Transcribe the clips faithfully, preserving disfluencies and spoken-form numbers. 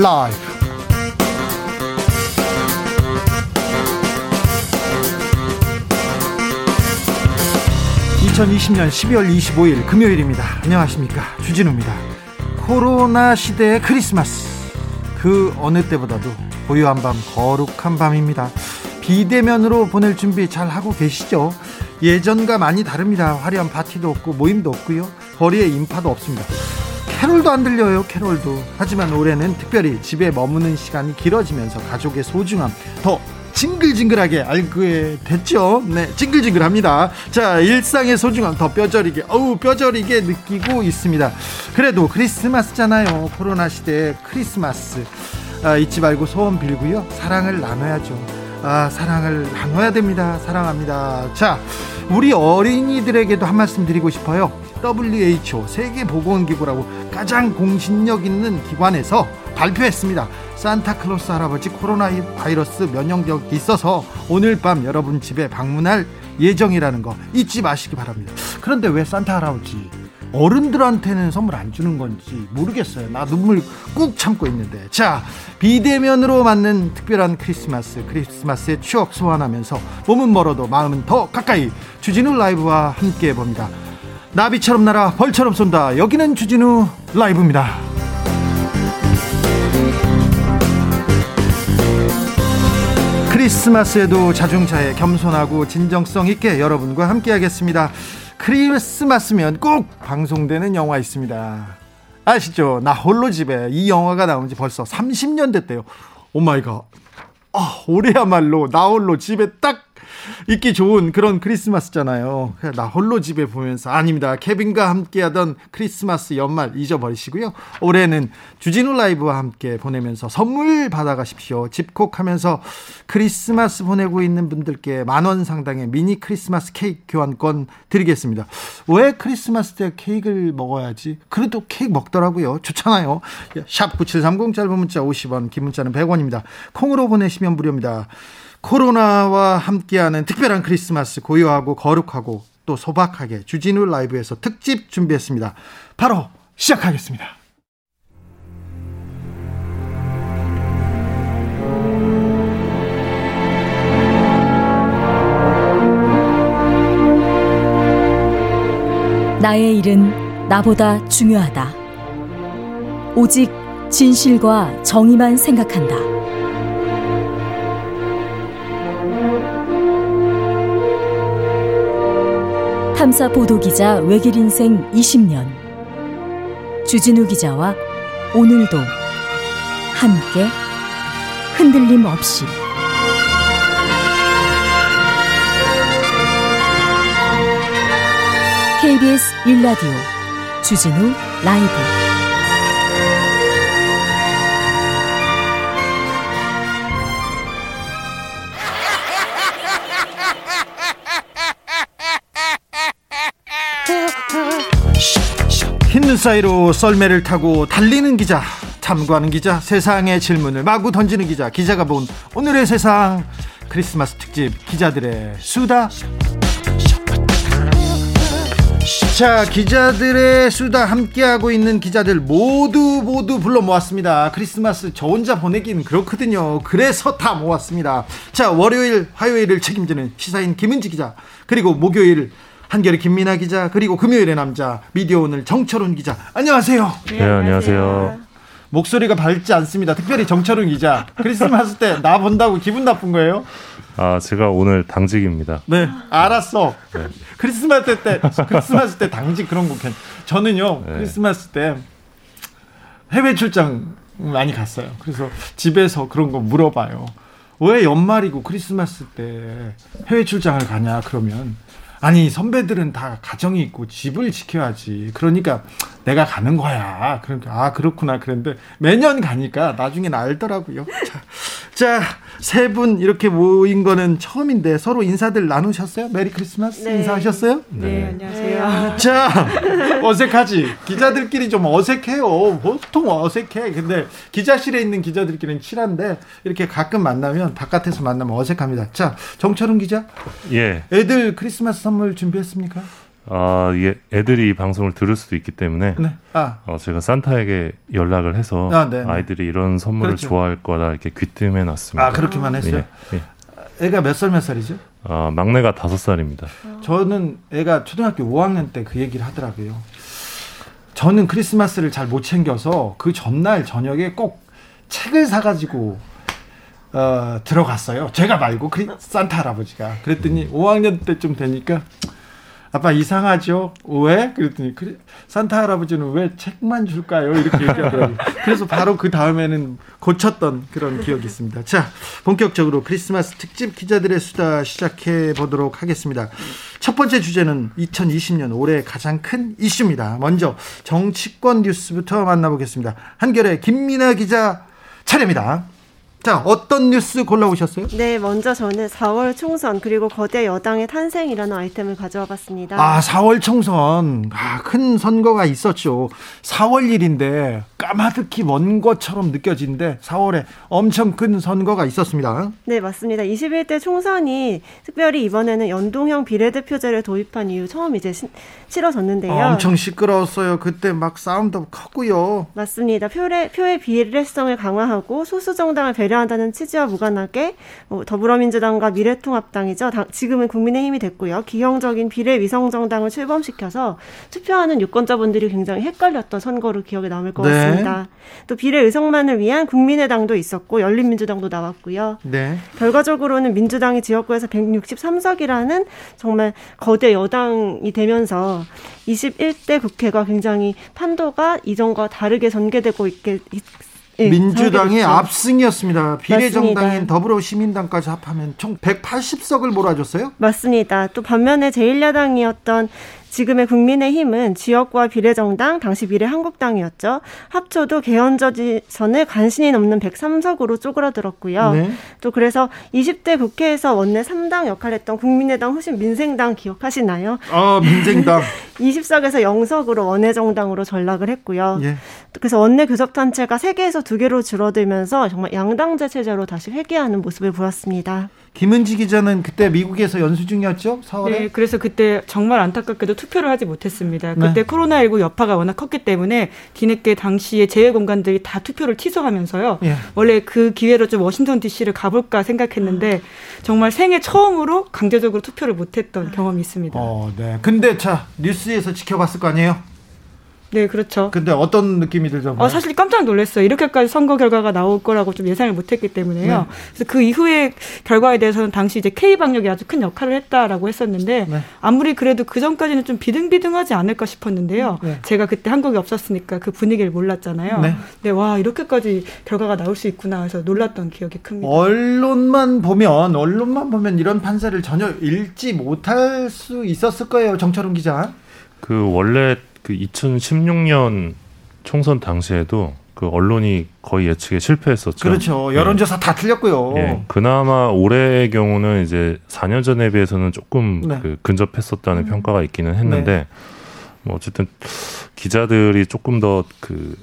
라이브. 이천이십년 십이월 이십오일 금요일입니다. 안녕하십니까, 주진우입니다. 코로나 시대의 크리스마스, 그 어느 때보다도 고요한 밤, 거룩한 밤입니다. 비대면으로 보낼 준비 잘 하고 계시죠? 예전과 많이 다릅니다. 화려한 파티도 없고 모임도 없고요, 거리에 인파도 없습니다. 캐롤도 안 들려요, 캐롤도. 하지만 올해는 특별히 집에 머무는 시간이 길어지면서 가족의 소중함 더 징글징글하게 알게 됐죠. 네, 징글징글합니다. 자, 일상의 소중함 더 뼈저리게, 어우, 뼈저리게 느끼고 있습니다. 그래도 크리스마스잖아요. 코로나 시대의 크리스마스, 아, 잊지 말고 소원 빌고요, 사랑을 나눠야죠. 아, 사랑을 나눠야 됩니다. 사랑합니다. 자, 우리 어린이들에게도 한 말씀 드리고 싶어요. 더블유에이치오 세계보건기구라고 가장 공신력 있는 기관에서 발표했습니다. 산타클로스 할아버지 코로나 바이러스 면역력이 있어서 오늘 밤 여러분 집에 방문할 예정이라는 거 잊지 마시기 바랍니다. 그런데 왜 산타 할아버지 어른들한테는 선물 안 주는 건지 모르겠어요. 나 눈물 꾹 참고 있는데. 자, 비대면으로 맞는 특별한 크리스마스, 크리스마스의 추억 소환하면서 몸은 멀어도 마음은 더 가까이, 주진우 라이브와 함께 봅니다. 나비처럼 날아 벌처럼 쏜다. 여기는 주진우 라이브입니다. 크리스마스에도 자중차에 겸손하고 진정성 있게 여러분과 함께 하겠습니다. 크리스마스면 꼭 방송되는 영화 있습니다. 아시죠? 나 홀로 집에. 이 영화가 나온 지 벌써 삼십년 됐대요. 오마이갓. 아, 올해야말로 나 홀로 집에 딱 있기 좋은 그런 크리스마스잖아요. 나 홀로 집에 보면서, 아닙니다, 케빈과 함께하던 크리스마스 연말 잊어버리시고요, 올해는 주진우 라이브와 함께 보내면서 선물 받아가십시오. 집콕하면서 크리스마스 보내고 있는 분들께 만원 상당의 미니 크리스마스 케이크 교환권 드리겠습니다. 왜 크리스마스 때 케이크를 먹어야지? 그래도 케이크 먹더라고요. 좋잖아요. 샵 구칠삼공, 짧은 문자 오십원, 긴 문자는 백원입니다. 콩으로 보내시면 무료입니다. 코로나와 함께하는 특별한 크리스마스, 고요하고 거룩하고 또 소박하게 주진우 라이브에서 특집 준비했습니다. 바로 시작하겠습니다. 나의 일은 나보다 중요하다. 오직 진실과 정의만 생각한다. 탐사 보도기자 외길 인생 이십년, 주진우 기자와 오늘도 함께 흔들림 없이 케이비에스 일라디오 주진우 라이브. 흰눈 사이로 썰매를 타고 달리는 기자, 탐구하는 기자, 세상의 질문을 마구 던지는 기자, 기자가 본 오늘의 세상. 크리스마스 특집 기자들의 수다. 자, 기자들의 수다 함께하고 있는 기자들 모두 모두 불러 모았습니다. 크리스마스 저 혼자 보내기는 그렇거든요. 그래서 다 모았습니다. 자, 월요일 화요일을 책임지는 시사인 김은지 기자, 그리고 목요일 한겨레 김민아 기자, 그리고 금요일의 남자 미디어오늘 정철훈 기자. 안녕하세요. 네, 안녕하세요. 목소리가 밝지 않습니다. 특별히 정철훈 기자, 크리스마스 때 나 본다고 기분 나쁜 거예요? 아, 제가 오늘 당직입니다. 네, 알았어. 네. 크리스마스 때, 크리스마스 때 당직 그런 거 괜찮. 저는요, 네, 크리스마스 때 해외 출장 많이 갔어요. 그래서 집에서 그런 거 물어봐요. 왜 연말이고 크리스마스 때 해외 출장을 가냐? 그러면, 아니, 선배들은 다 가정이 있고 집을 지켜야지, 그러니까 내가 가는 거야. 그러니까, 아, 그렇구나. 그런데 매년 가니까 나중엔 알더라고요. 자, 세 분 이렇게 모인 거는 처음인데 서로 인사들 나누셨어요? 메리 크리스마스. 네, 인사하셨어요? 네, 네, 안녕하세요. 자, 어색하지? 기자들끼리 좀 어색해요. 보통 어색해. 근데 기자실에 있는 기자들끼리는 친한데 이렇게 가끔 만나면, 바깥에서 만나면 어색합니다. 자, 정철훈 기자. 예. 애들 크리스마스 선물 준비했습니까? 아, 예, 애들이 이 방송을 들을 수도 있기 때문에 네. 아. 어, 제가 산타에게 연락을 해서 아, 아이들이 이런 선물을 그렇죠. 좋아할 거다 이렇게 귀뜸해 놨습니다. 아, 그렇게만 했어요? 예, 예. 애가 몇 살 몇 살이죠? 아, 막내가 다섯 살입니다. 저는 애가 초등학교 오 학년 때 그 얘기를 하더라고요. 저는 크리스마스를 잘 못 챙겨서 그 전날 저녁에 꼭 책을 사가지고 어, 들어갔어요. 제가 말고 크리, 산타 할아버지가. 그랬더니 음. 오 학년 때쯤 되니까 아빠 이상하죠? 왜? 그랬더니 그래, 산타 할아버지는 왜 책만 줄까요? 이렇게 얘기하더라고요. 그래서 바로 그 다음에는 고쳤던 그런 기억이 있습니다. 자, 본격적으로 크리스마스 특집 기자들의 수다 시작해 보도록 하겠습니다. 첫 번째 주제는 이천이십 년 올해 가장 큰 이슈입니다. 먼저 정치권 뉴스부터 만나보겠습니다. 한겨레 김민아 기자 차례입니다. 자, 어떤 뉴스 골라오셨어요? 네, 먼저 저는 사월 총선 그리고 거대 여당의 탄생이라는 아이템을 가져와 봤습니다. 아, 사월 총선. 아, 큰 선거가 있었죠. 사월 일인데 까마득히 먼 것처럼 느껴지는데 사월에 엄청 큰 선거가 있었습니다. 네, 맞습니다. 이십일 대 총선이 특별히 이번에는 연동형 비례대표제를 도입한 이후 처음 이제 시, 치러졌는데요. 아, 엄청 시끄러웠어요. 그때 막 싸움도 컸고요. 맞습니다. 표의, 표의 비례성을 강화하고 소수 정당을 배 한다는 취지와 무관하게 더불어민주당과 미래통합당이죠. 지금은 국민의힘이 됐고요. 기형적인 비례위성정당을 출범시켜서 투표하는 유권자분들이 굉장히 헷갈렸던 선거로 기억에 남을 것 네. 같습니다. 또 비례의석만을 위한 국민의당도 있었고 열린민주당도 나왔고요. 네. 결과적으로는 민주당이 지역구에서 백육십삼 석이라는 정말 거대 여당이 되면서 이십일 대 국회가 굉장히 판도가 이전과 다르게 전개되고 있게 예, 민주당이 압승이었습니다. 비례정당인 더불어시민당까지 합하면 총 백팔십 석을 몰아줬어요? 맞습니다. 또 반면에 제일 야당이었던 지금의 국민의힘은 지역구와 비례정당, 당시 미래한국당이었죠. 합쳐도 개헌저지선을 간신히 넘는 백삼 석으로 쪼그라들었고요. 네. 또 그래서 이십 대 국회에서 원내 삼 당 역할했던 국민의당 후신 민생당 기억하시나요? 아, 민생당. 이십 석에서 영 석으로 원외정당으로 전락을 했고요. 예. 그래서 원내 교섭단체가 세 개에서 두 개로 줄어들면서 정말 양당제 체제로 다시 회귀하는 모습을 보였습니다. 김은지 기자는 그때 미국에서 연수 중이었죠? 사월에? 네, 그래서 그때 정말 안타깝게도 투표를 하지 못했습니다. 그때 네. 코로나십구 여파가 워낙 컸기 때문에 뒤늦게 당시에 제외 공간들이 다 투표를 취소하면서요. 예. 원래 그 기회로 좀 워싱턴 디씨를 가볼까 생각했는데 정말 생애 처음으로 강제적으로 투표를 못했던 경험이 있습니다. 어, 네. 근데 자, 뉴스에서 지켜봤을 거 아니에요? 네, 그렇죠. 근데 어떤 느낌이 들죠? 어, 사실 깜짝 놀랐어요. 이렇게까지 선거 결과가 나올 거라고 좀 예상을 못했기 때문에요. 네. 그래서 그 이후의 결과에 대해서는 당시 이제 K방역이 아주 큰 역할을 했다라고 했었는데 네. 아무리 그래도 그 전까지는 좀 비등비등하지 않을까 싶었는데요. 네. 제가 그때 한국에 없었으니까 그 분위기를 몰랐잖아요. 네. 근데 와, 이렇게까지 결과가 나올 수 있구나 해서 놀랐던 기억이 큽니다. 언론만 보면 언론만 보면 이런 판세를 전혀 읽지 못할 수 있었을 거예요. 정철훈 기자. 그 원래 그 이천십육 년 총선 당시에도 그 언론이 거의 예측에 실패했었죠. 그렇죠. 여론조사 네. 다 틀렸고요. 예. 그나마 올해의 경우는 이제 사 년 전에 비해서는 조금 네. 그 근접했었다는 음. 평가가 있기는 했는데 네. 뭐 어쨌든 기자들이 조금 더 그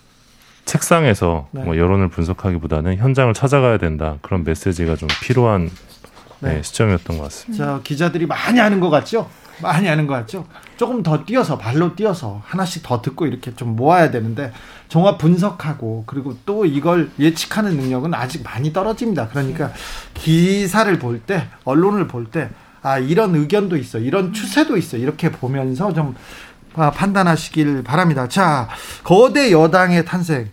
책상에서 네. 뭐 여론을 분석하기보다는 현장을 찾아가야 된다. 그런 메시지가 좀 필요한 네. 네, 시점이었던 것 같습니다. 자, 기자들이 많이 아는 것 같죠? 많이 아는 것 같죠? 조금 더 뛰어서 발로 뛰어서 하나씩 더 듣고 이렇게 좀 모아야 되는데 종합 분석하고 그리고 또 이걸 예측하는 능력은 아직 많이 떨어집니다. 그러니까 기사를 볼 때 언론을 볼 때 아, 이런 의견도 있어 이런 추세도 있어 이렇게 보면서 좀 아, 판단하시길 바랍니다. 자, 거대 여당의 탄생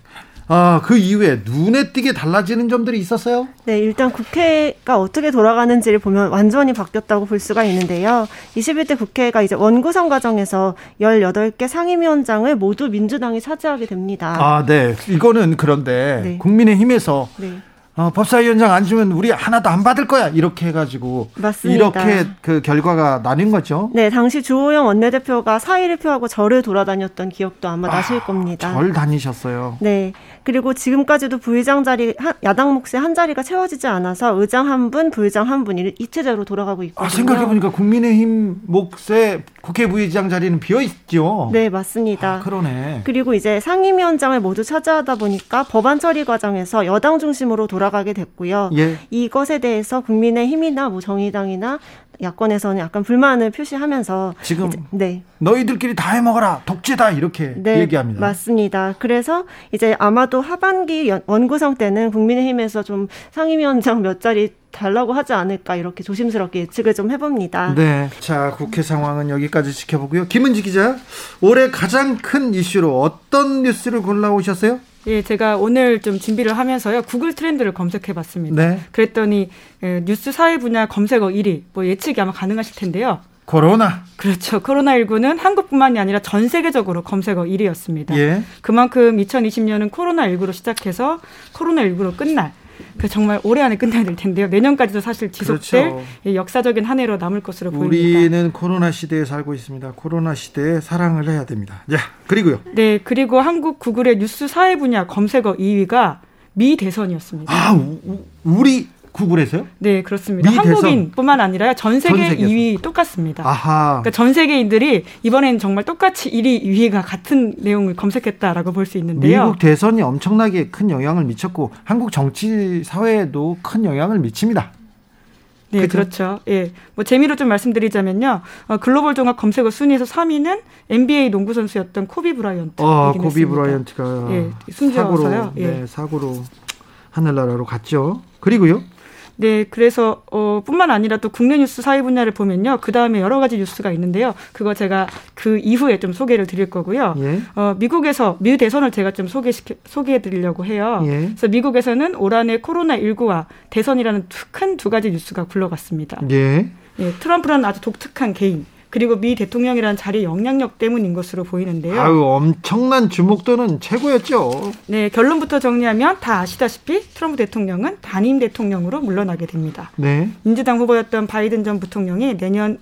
아, 그 이후에 눈에 띄게 달라지는 점들이 있었어요? 네, 일단 국회가 어떻게 돌아가는지를 보면 완전히 바뀌었다고 볼 수가 있는데요. 이십일 대 국회가 이제 원구성 과정에서 열여덟 개 상임위원장을 모두 민주당이 차지하게 됩니다. 아, 네. 이거는 그런데 네. 국민의힘에서 네. 어, 법사위원장 안 주면 우리 하나도 안 받을 거야 이렇게 해가지고 맞습니다. 이렇게 그 결과가 나뉜 거죠. 네, 당시 주호영 원내대표가 사의를 표하고 절을 돌아다녔던 기억도 아마 아, 나실 겁니다. 절 다니셨어요. 네, 그리고 지금까지도 부의장 자리 야당 몫의 한 자리가 채워지지 않아서 의장 한 분, 부의장 한 분 이체제로 돌아가고 있거든요. 아, 생각해보니까 국민의힘 몫의 국회 부의장 자리는 비어있죠. 네, 맞습니다. 아, 그러네. 그리고 이제 상임위원장을 모두 차지하다 보니까 법안 처리 과정에서 여당 중심으로 돌아 돌아가게 됐고요. 예. 이것에 대해서 국민의힘이나 뭐 정의당이나 야권에서는 약간 불만을 표시하면서 지금 이제, 네. 너희들끼리 다 해먹어라 독재다 이렇게 네, 얘기합니다. 맞습니다. 그래서 이제 아마도 하반기 연, 원구성 때는 국민의힘에서 좀 상임위원장 몇 자리 달라고 하지 않을까 이렇게 조심스럽게 예측을 좀 해봅니다. 네, 자 국회 상황은 여기까지 지켜보고요. 김은지 기자, 올해 가장 큰 이슈로 어떤 뉴스를 골라오셨어요? 예, 제가 오늘 좀 준비를 하면서요 구글 트렌드를 검색해봤습니다. 네. 그랬더니 예, 뉴스 사회 분야 검색어 일 위, 뭐 예측이 아마 가능하실 텐데요. 코로나. 그렇죠. 코로나십구는 한국뿐만이 아니라 전 세계적으로 검색어 일 위였습니다. 예. 그만큼 이천이십 년은 코로나십구로 시작해서 코로나십구로 끝날. 그 정말 올해 안에 끝나야 될 텐데요. 내년까지도 사실 지속될 그렇죠. 역사적인 한 해로 남을 것으로 보입니다. 우리는 코로나 시대에 살고 있습니다. 코로나 시대에 사랑을 해야 됩니다. 자, 그리고요. 네, 그리고 한국 구글의 뉴스 사회 분야 검색어 이 위가 미 대선이었습니다. 아, 우, 우리 구글에서요? 네, 그렇습니다. 한국인뿐만 아니라 전 세계 전 이 위 똑같습니다. 아하. 그러니까 전 세계인들이 이번에는 정말 똑같이 일 위, 이 위가 같은 내용을 검색했다라고 볼 수 있는데요. 미국 대선이 엄청나게 큰 영향을 미쳤고 한국 정치 사회에도 큰 영향을 미칩니다. 네, 그쵸? 그렇죠. 예, 뭐 재미로 좀 말씀드리자면요, 어, 글로벌 종합 검색어 순위에서 삼 위는 엔 비 에이 농구 선수였던 코비 브라이언트. 어, 코비 브라이언트가 예, 사고로, 예. 네, 사고로 하늘나라로 갔죠. 그리고요. 네, 그래서 어, 뿐만 아니라 또 국내 뉴스 사회 분야를 보면요, 그 다음에 여러 가지 뉴스가 있는데요. 그거 제가 그 이후에 좀 소개를 드릴 거고요. 예. 어, 미국에서 미 대선을 제가 좀 소개시켜 소개해드리려고 해요. 예. 그래서 미국에서는 올 한해 코로나십구와 대선이라는 큰 두 가지 뉴스가 굴러갔습니다. 예. 예, 트럼프라는 아주 독특한 개인. 그리고 미 대통령이라는 자리의 영향력 때문인 것으로 보이는데요. 아유, 엄청난 주목도는 최고였죠. 네, 결론부터 정리하면 다 아시다시피 트럼프 대통령은 단임 대통령으로 물러나게 됩니다. 네. 민주당 후보였던 바이든 전 부통령이 내년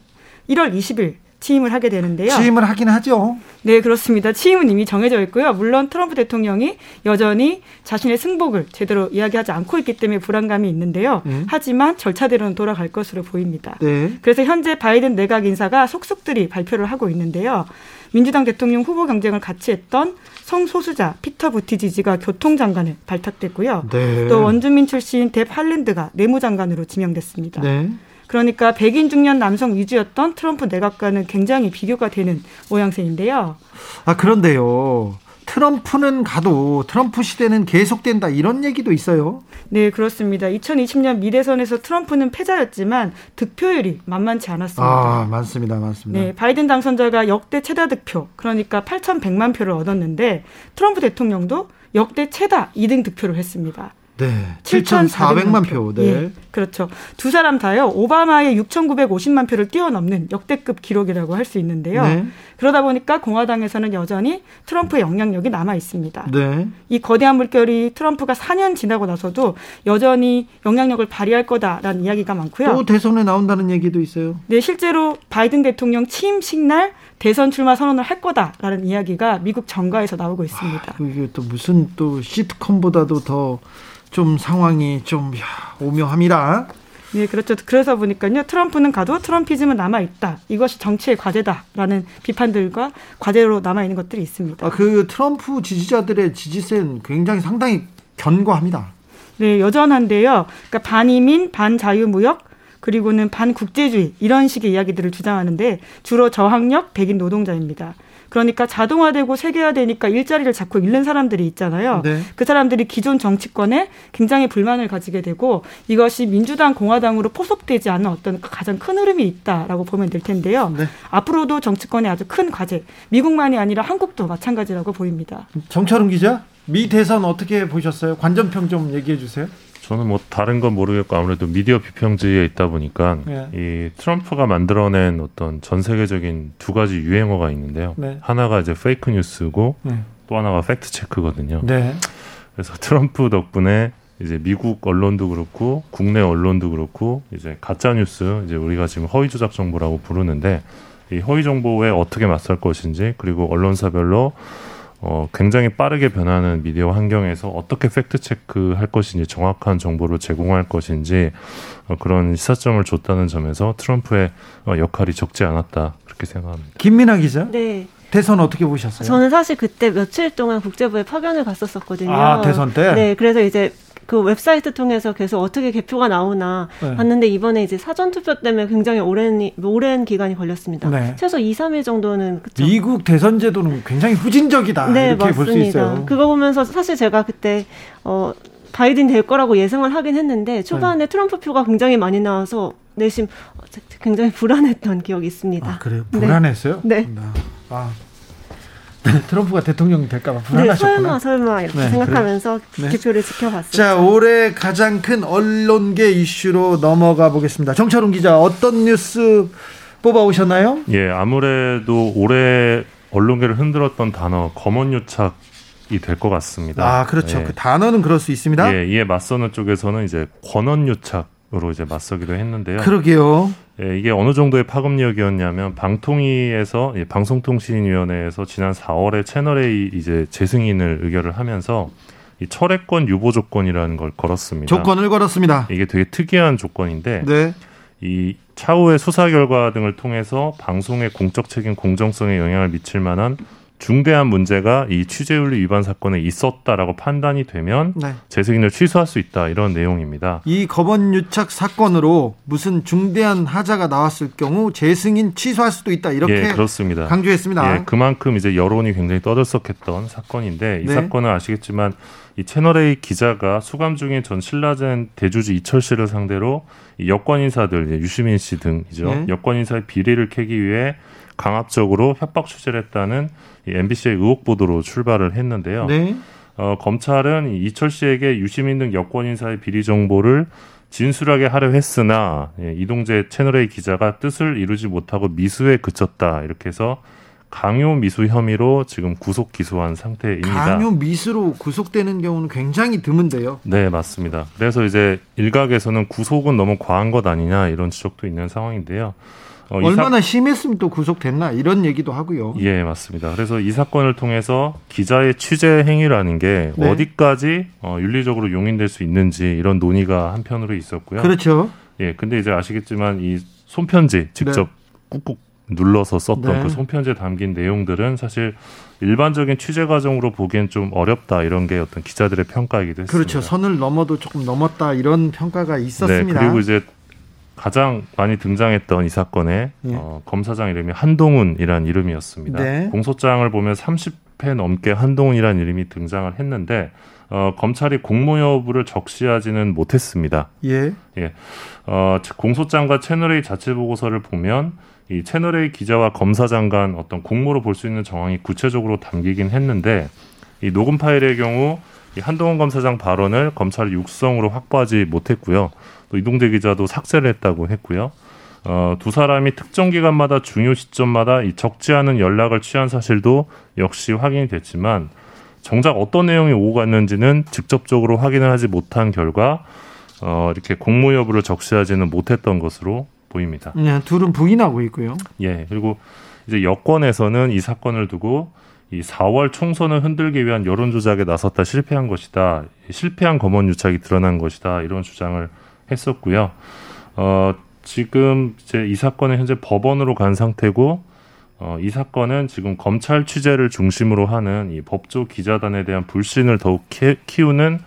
일월 이십일 취임을 하게 되는데요. 취임을 하긴 하죠. 네, 그렇습니다. 취임은 이미 정해져 있고요. 물론 트럼프 대통령이 여전히 자신의 승복을 제대로 이야기하지 않고 있기 때문에 불안감이 있는데요. 음. 하지만 절차대로는 돌아갈 것으로 보입니다. 네. 그래서 현재 바이든 내각 인사가 속속들이 발표를 하고 있는데요. 민주당 대통령 후보 경쟁을 같이 했던 성소수자 피터 부티지지가 교통장관에 발탁됐고요. 네. 또 원주민 출신 뎁 할랜드가 내무장관으로 지명됐습니다. 네. 그러니까 백인 중년 남성 위주였던 트럼프 내각과는 굉장히 비교가 되는 모양새인데요. 아, 그런데요. 트럼프는 가도 트럼프 시대는 계속된다 이런 얘기도 있어요. 네, 그렇습니다. 이천이십 년 미대선에서 트럼프는 패자였지만 득표율이 만만치 않았습니다. 아, 많습니다. 많습니다. 네, 바이든 당선자가 역대 최다 득표, 그러니까 팔천백만 표를 얻었는데 트럼프 대통령도 역대 최다 이 등 득표를 했습니다. 네, 칠천사백만 표. 네. 예, 그렇죠. 두 사람 다요. 오바마의 육천구백오십만 표를 뛰어넘는 역대급 기록이라고 할 수 있는데요. 네. 그러다 보니까 공화당에서는 여전히 트럼프의 영향력이 남아 있습니다. 네. 이 거대한 물결이 트럼프가 사 년 지나고 나서도 여전히 영향력을 발휘할 거다라는 이야기가 많고요. 또 대선에 나온다는 얘기도 있어요. 네, 실제로 바이든 대통령 취임식 날 대선 출마 선언을 할 거다라는 이야기가 미국 정가에서 나오고 있습니다. 와, 이게 또 무슨 또 시트콤보다도 더 좀 상황이 좀 야, 오묘합니다. 네, 그렇죠. 그래서 보니까요, 트럼프는 가도 트럼피즘은 남아있다. 이것이 정치의 과제다라는 비판들과 과제로 남아있는 것들이 있습니다. 아, 그 트럼프 지지자들의 지지세는 굉장히 상당히 견고합니다. 네, 여전한데요. 그러니까 반이민, 반자유무역, 그리고는 반국제주의 이런 식의 이야기들을 주장하는데 주로 저항력 백인 노동자입니다. 그러니까 자동화되고 세계화되니까 일자리를 자꾸 잃는 사람들이 있잖아요. 네. 그 사람들이 기존 정치권에 굉장히 불만을 가지게 되고 이것이 민주당, 공화당으로 포섭되지 않은 어떤 가장 큰 흐름이 있다라고 보면 될 텐데요. 네. 앞으로도 정치권의 아주 큰 과제, 미국만이 아니라 한국도 마찬가지라고 보입니다. 정철훈 기자, 미 대선 어떻게 보셨어요? 관전평 좀 얘기해 주세요. 저는 뭐 다른 건 모르겠고 아무래도 미디어 비평지에 있다 보니까 예. 이 트럼프가 만들어낸 어떤 전 세계적인 두 가지 유행어가 있는데요. 네. 하나가 이제 페이크 뉴스고 네. 또 하나가 팩트 체크거든요. 네. 그래서 트럼프 덕분에 이제 미국 언론도 그렇고 국내 언론도 그렇고 이제 가짜 뉴스, 이제 우리가 지금 허위 조작 정보라고 부르는데 이 허위 정보에 어떻게 맞설 것인지 그리고 언론사별로 어, 굉장히 빠르게 변하는 미디어 환경에서 어떻게 팩트체크 할 것인지 정확한 정보를 제공할 것인지 어, 그런 시사점을 줬다는 점에서 트럼프의 어, 역할이 적지 않았다 그렇게 생각합니다. 김민아 기자. 네. 대선 어떻게 보셨어요? 저는 사실 그때 며칠 동안 국제부에 파견을 갔었었거든요. 아, 대선 때? 네. 그래서 이제 그 웹사이트 통해서 계속 어떻게 개표가 나오나 네. 봤는데 이번에 이제 사전투표 때문에 굉장히 오랜, 오랜 기간이 걸렸습니다. 네. 최소 이, 삼 일 정도는. 그쵸? 미국 대선 제도는 굉장히 후진적이다. 네, 이렇게 볼 수 있어요. 그거 보면서 사실 제가 그때 어, 바이든 될 거라고 예상을 하긴 했는데 초반에 네. 트럼프 표가 굉장히 많이 나와서 내심 굉장히 불안했던 기억이 있습니다. 아, 그래요? 불안했어요? 네. 네. 아. 네, 트럼프가 대통령이 될까봐 불안하셨구나. 네, 설마 설마 이렇게 네, 생각하면서 개표를 네. 지켜봤어요. 자, 올해 가장 큰 언론계 이슈로 넘어가 보겠습니다. 정철훈 기자, 어떤 뉴스 뽑아오셨나요? 예, 아무래도 올해 언론계를 흔들었던 단어 검언유착이 될 것 같습니다. 아, 그렇죠. 예. 그 단어는 그럴 수 있습니다. 예, 이에 맞서는 쪽에서는 이제 권언유착으로 이제 맞서기도 했는데요. 그러게요. 예, 이게 어느 정도의 파급력이었냐면 방통위에서 예, 방송통신위원회에서 지난 사월에 채널A 이제 재승인을 의결을 하면서 이 철회권 유보 조건이라는 걸 걸었습니다. 조건을 걸었습니다. 이게 되게 특이한 조건인데 네. 이 차후의 수사 결과 등을 통해서 방송의 공적 책임 공정성에 영향을 미칠 만한 중대한 문제가 이 취재윤리 위반 사건에 있었다라고 판단이 되면 네. 재승인을 취소할 수 있다, 이런 내용입니다. 이 검언유착 사건으로 무슨 중대한 하자가 나왔을 경우 재승인 취소할 수도 있다, 이렇게 예, 그렇습니다. 강조했습니다. 예, 그만큼 이제 여론이 굉장히 떠들썩했던 사건인데 이 네. 사건은 아시겠지만 이 채널A 기자가 수감 중인 전 신라젠 대주주 이철 씨를 상대로 이 여권 인사들, 유시민 씨 등이죠. 네. 여권 인사의 비리를 캐기 위해 강압적으로 협박 취재를 했다는 이 엠비씨의 의혹 보도로 출발을 했는데요. 네. 어, 검찰은 이철 씨에게 유시민 등 여권 인사의 비리 정보를 진술하게 하려 했으나 예, 이동재 채널A 기자가 뜻을 이루지 못하고 미수에 그쳤다, 이렇게 해서 강요 미수 혐의로 지금 구속 기소한 상태입니다. 강요 미수로 구속되는 경우는 굉장히 드문데요. 네, 맞습니다. 그래서 이제 일각에서는 구속은 너무 과한 것 아니냐, 이런 지적도 있는 상황인데요. 어, 얼마나 사... 심했으면 또 구속됐나, 이런 얘기도 하고요. 예, 맞습니다. 그래서 이 사건을 통해서 기자의 취재 행위라는 게 네. 어디까지 어, 윤리적으로 용인될 수 있는지, 이런 논의가 한편으로 있었고요. 그렇죠. 예, 근데 이제 아시겠지만 이 손편지 직접 네. 꾹꾹 눌러서 썼던 네. 그 손편지에 담긴 내용들은 사실 일반적인 취재 과정으로 보기엔 좀 어렵다, 이런 게 어떤 기자들의 평가이기도 했습니다. 그렇죠. 선을 넘어도 조금 넘었다, 이런 평가가 있었습니다. 네, 그리고 이제 가장 많이 등장했던 이 사건의 예. 어, 검사장 이름이 한동훈이라는 이름이었습니다. 네. 공소장을 보면 삼십 회 넘게 한동훈이라는 이름이 등장을 했는데 어, 검찰이 공모 여부를 적시하지는 못했습니다. 예. 예. 어, 공소장과 채널A 자체 보고서를 보면 이 채널A 기자와 검사장 간 어떤 공모로 볼 수 있는 정황이 구체적으로 담기긴 했는데 이 녹음 파일의 경우 이 한동훈 검사장 발언을 검찰이 육성으로 확보하지 못했고요. 또 이동재 기자도 삭제를 했다고 했고요. 어, 두 사람이 특정 기간마다 중요 시점마다 이 적지 않은 연락을 취한 사실도 역시 확인이 됐지만 정작 어떤 내용이 오고 갔는지는 직접적으로 확인을 하지 못한 결과 어, 이렇게 공모 여부를 적시하지는 못했던 것으로 보입니다. 네, 둘은 부인하고 있고요. 예, 그리고 이제 여권에서는 이 사건을 두고 이 사월 총선을 흔들기 위한 여론 조작에 나섰다 실패한 것이다. 실패한 검언유착이 드러난 것이다. 이런 주장을 했었고요. 어, 지금 이제 이 사건은 현재 법원으로 간 상태고 어, 이 사건은 지금 검찰 취재를 중심으로 하는 이 법조 기자단에 대한 불신을 더욱 키, 키우는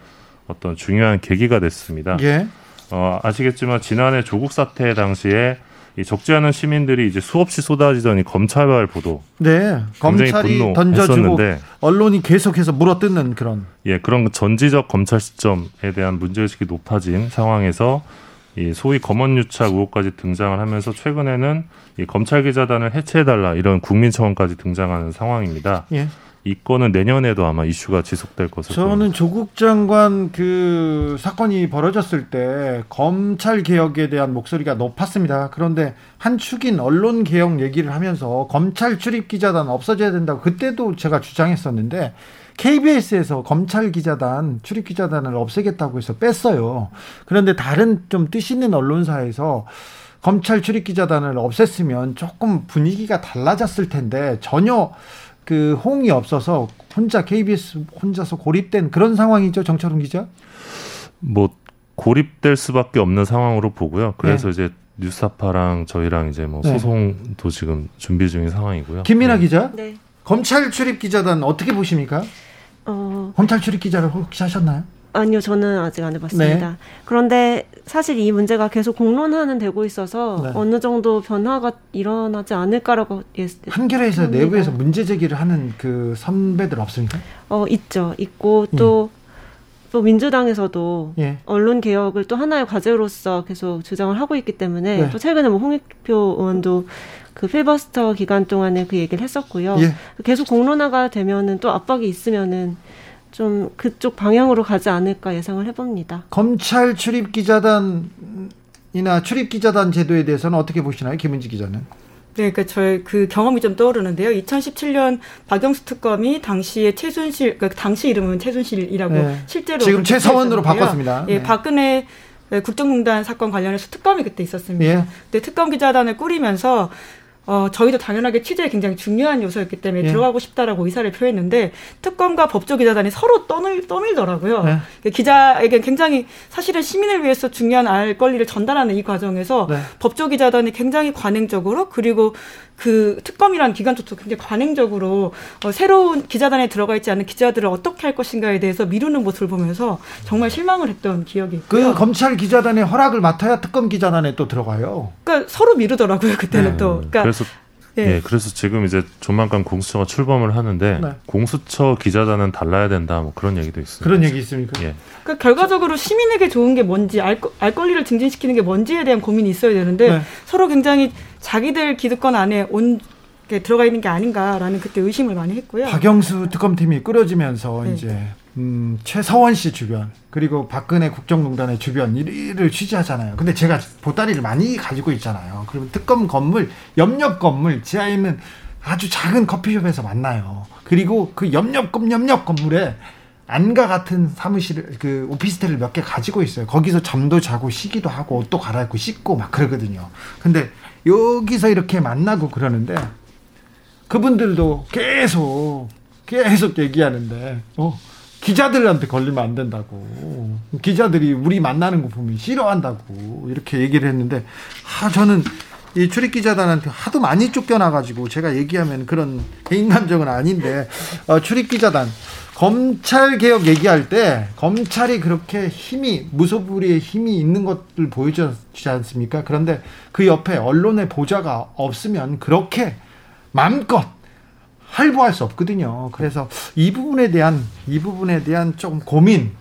어떤 중요한 계기가 됐습니다. 예. 어, 아시겠지만 지난해 조국 사태 당시에 이 적지 않은 시민들이 이제 수없이 쏟아지던 이 검찰발 보도, 네, 검찰이 던져주고 언론이 계속해서 물어뜯는 그런 예 그런 전지적 검찰 시점에 대한 문제의식이 높아진 상황에서 이 소위 검언유착 의혹까지 등장을 하면서 최근에는 이 검찰 기자단을 해체해달라, 이런 국민 청원까지 등장하는 상황입니다. 예. 이 건은 내년에도 아마 이슈가 지속될 것으로. 저는 보입니다. 조국 장관 그 사건이 벌어졌을 때 검찰 개혁에 대한 목소리가 높았습니다. 그런데 한 축인 언론 개혁 얘기를 하면서 검찰 출입 기자단 없어져야 된다고 그때도 제가 주장했었는데 케이비에스에서 검찰 기자단 출입 기자단을 없애겠다고 해서 뺐어요. 그런데 다른 좀 뜻 있는 언론사에서 검찰 출입 기자단을 없앴으면 조금 분위기가 달라졌을 텐데 전혀 그 호응이 없어서 혼자 케이비에스 혼자서 고립된 그런 상황이죠, 정철훈 기자? 뭐 고립될 수밖에 없는 상황으로 보고요. 그래서 네. 이제 뉴스타파랑 저희랑 이제 뭐 네. 소송도 지금 준비 중인 상황이고요. 김민아 네. 기자, 네. 검찰 출입 기자단 어떻게 보십니까? 어... 검찰 출입 기자를 혹시 하셨나요? 아니요, 저는 아직 안 해봤습니다. 네. 그런데 사실 이 문제가 계속 공론화는 되고 있어서 네. 어느 정도 변화가 일어나지 않을까라고 예상합니다. 한겨레에서 내부에서 문제 제기를 하는 그 선배들 없습니까? 어, 있죠. 있고 또 예. 또 민주당에서도 예. 언론 개혁을 또 하나의 과제로서 계속 주장을 하고 있기 때문에 네. 또 최근에 뭐 홍익표 의원도 그 필버스터 기간 동안에 그 얘기를 했었고요. 예. 계속 공론화가 되면은 또 압박이 있으면은 좀 그쪽 방향으로 가지 않을까 예상을 해봅니다. 검찰 출입기자단이나 출입기자단 제도에 대해서는 어떻게 보시나요? 김은지 기자는. 네, 그러니까 저의 그 경험이 좀 떠오르는데요. 이천십칠 년 박영수 특검이 당시에 최순실, 그러니까 당시 이름은 최순실이라고 네. 실제로 지금 최서원으로 바꿨습니다. 예, 네. 박근혜 국정농단 사건 관련해서 특검이 그때 있었습니다. 예. 근데 특검 기자단을 꾸리면서 어, 저희도 당연하게 취재에 굉장히 중요한 요소였기 때문에 예. 들어가고 싶다라고 의사를 표했는데 특검과 법조기자단이 서로 떠밀, 떠밀더라고요. 예. 기자에게 굉장히 사실은 시민을 위해서 중요한 알 권리를 전달하는 이 과정에서 네. 법조기자단이 굉장히 관행적으로 그리고 그 특검이라는 기관조차 굉장히 관행적으로 어, 새로운 기자단에 들어가 있지 않은 기자들을 어떻게 할 것인가에 대해서 미루는 모습을 보면서 정말 실망을 했던 기억이 있고요. 그 검찰 기자단의 허락을 맡아야 특검 기자단에 또 들어가요. 그러니까 서로 미루더라고요. 그때는 네. 또. 그러니까 그래서 예. 예, 그래서 지금 이제 조만간 공수처가 출범을 하는데 네. 공수처 기자단은 달라야 된다, 뭐 그런 얘기도 있습니다. 그런 얘기 있습니까? 예. 그러니까 결과적으로 시민에게 좋은 게 뭔지, 알, 알 권리를 증진시키는 게 뭔지에 대한 고민이 있어야 되는데 네. 서로 굉장히 자기들 기득권 안에 온 게 들어가 있는 게 아닌가라는 그때 의심을 많이 했고요. 박영수 특검팀이 꾸려지면서 네. 이제 음, 최서원 씨 주변 그리고 박근혜 국정농단의 주변 일을 취재하잖아요. 근데 제가 보따리를 많이 가지고 있잖아요. 그러면 특검 건물, 옆옆 건물 지하에 있는 아주 작은 커피숍에서 만나요. 그리고 그 옆옆 옆옆 건물에 안가 같은 사무실, 그 오피스텔을 몇 개 가지고 있어요. 거기서 잠도 자고 쉬기도 하고 옷도 갈아입고 씻고 막 그러거든요. 근데 여기서 이렇게 만나고 그러는데 그분들도 계속 계속 얘기하는데 어. 기자들한테 걸리면 안 된다고, 기자들이 우리 만나는 거 보면 싫어한다고 이렇게 얘기를 했는데, 아, 저는 이 출입기자단한테 하도 많이 쫓겨나가지고 제가 얘기하면 그런 개인 감정은 아닌데 어, 출입기자단 검찰개혁 얘기할 때 검찰이 그렇게 힘이 무소불위의 힘이 있는 것을 보여주지 않습니까? 그런데 그 옆에 언론의 보좌가 없으면 그렇게 마음껏 할부할 수 없거든요. 그래서 이 부분에 대한 이 부분에 대한 좀 고민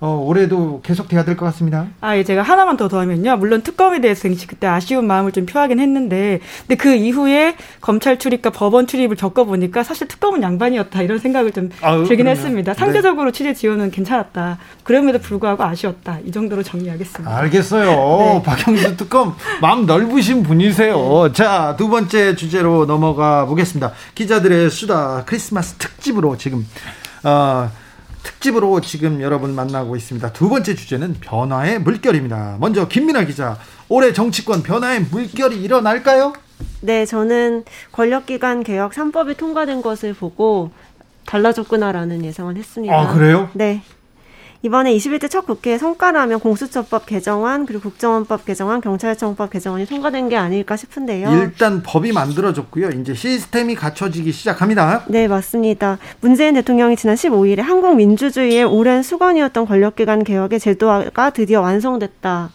어, 올해도 계속 돼야 될 것 같습니다. 아, 예, 제가 하나만 더 더하면요. 물론 특검에 대해서 그때 아쉬운 마음을 좀 표하긴 했는데, 근데 그 이후에 검찰 출입과 법원 출입을 겪어보니까 사실 특검은 양반이었다 이런 생각을 좀 아유, 들긴 그러면, 했습니다. 상대적으로 네. 취재 지원은 괜찮았다. 그럼에도 불구하고 아쉬웠다. 이 정도로 정리하겠습니다. 알겠어요. 네. 박영수 특검 마음 넓으신 분이세요. 네. 자, 두 번째 주제로 넘어가 보겠습니다. 기자들의 수다 크리스마스 특집으로 지금 어. 특집으로 지금 여러분 만나고 있습니다. 두 번째 주제는 변화의 물결입니다. 먼저 김민아 기자, 올해 정치권 변화의 물결이 일어날까요? 네, 저는 권력기관 개혁 삼 법이 통과된 것을 보고 달라졌구나라는 예상을 했습니다. 아, 그래요? 네. 이번에 이십일 대 첫 국회에 성과라면 공수처법 개정안, 그리고 국정원법 개정안, 경찰청법 개정안이 통과된 게 아닐까 싶은데요. 일단 법이 만들어졌고요. 이제 시스템이 갖춰지기 시작합니다. 네, 맞습니다. 문재인 대통령이 지난 십오 일에 한국 민주주의의 오랜 수건이었던 권력기관 개혁의 제도화가 드디어 완성됐다.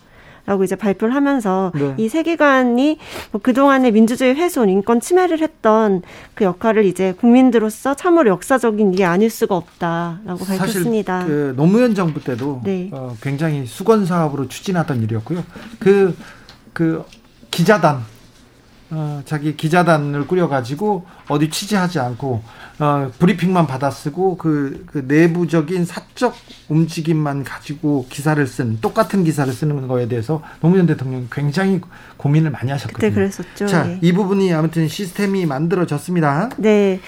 라고 이제 발표를 하면서 네. 이 세 기관이 뭐 그동안의 민주주의 훼손, 인권 침해를 했던 그 역할을 이제 국민들로서 참으로 역사적인 일이 아닐 수가 없다라고 밝혔습니다. 사실 그 노무현 정부 때도 네. 어, 굉장히 수건 사업으로 추진하던 일이었고요. 그, 그 기자단, 어, 자기 기자단을 꾸려가지고 어디 취재하지 않고 어, 브리핑만 받아 쓰고 그, 그 내부적인 사적 움직임만 가지고 기사를 쓴, 똑같은 기사를 쓰는 거에 대해서 노무현 대통령이 굉장히 고민을 많이 하셨거든요. 그때 그랬었죠. 자, 예. 이 부분이 아무튼 시스템이 만들어졌습니다. 네.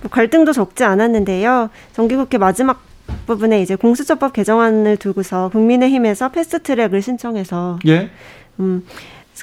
뭐 갈등도 적지 않았는데요. 정기국회 마지막 부분에 이제 공수처법 개정안을 두고서 국민의힘에서 패스트트랙을 신청해서 예. 음.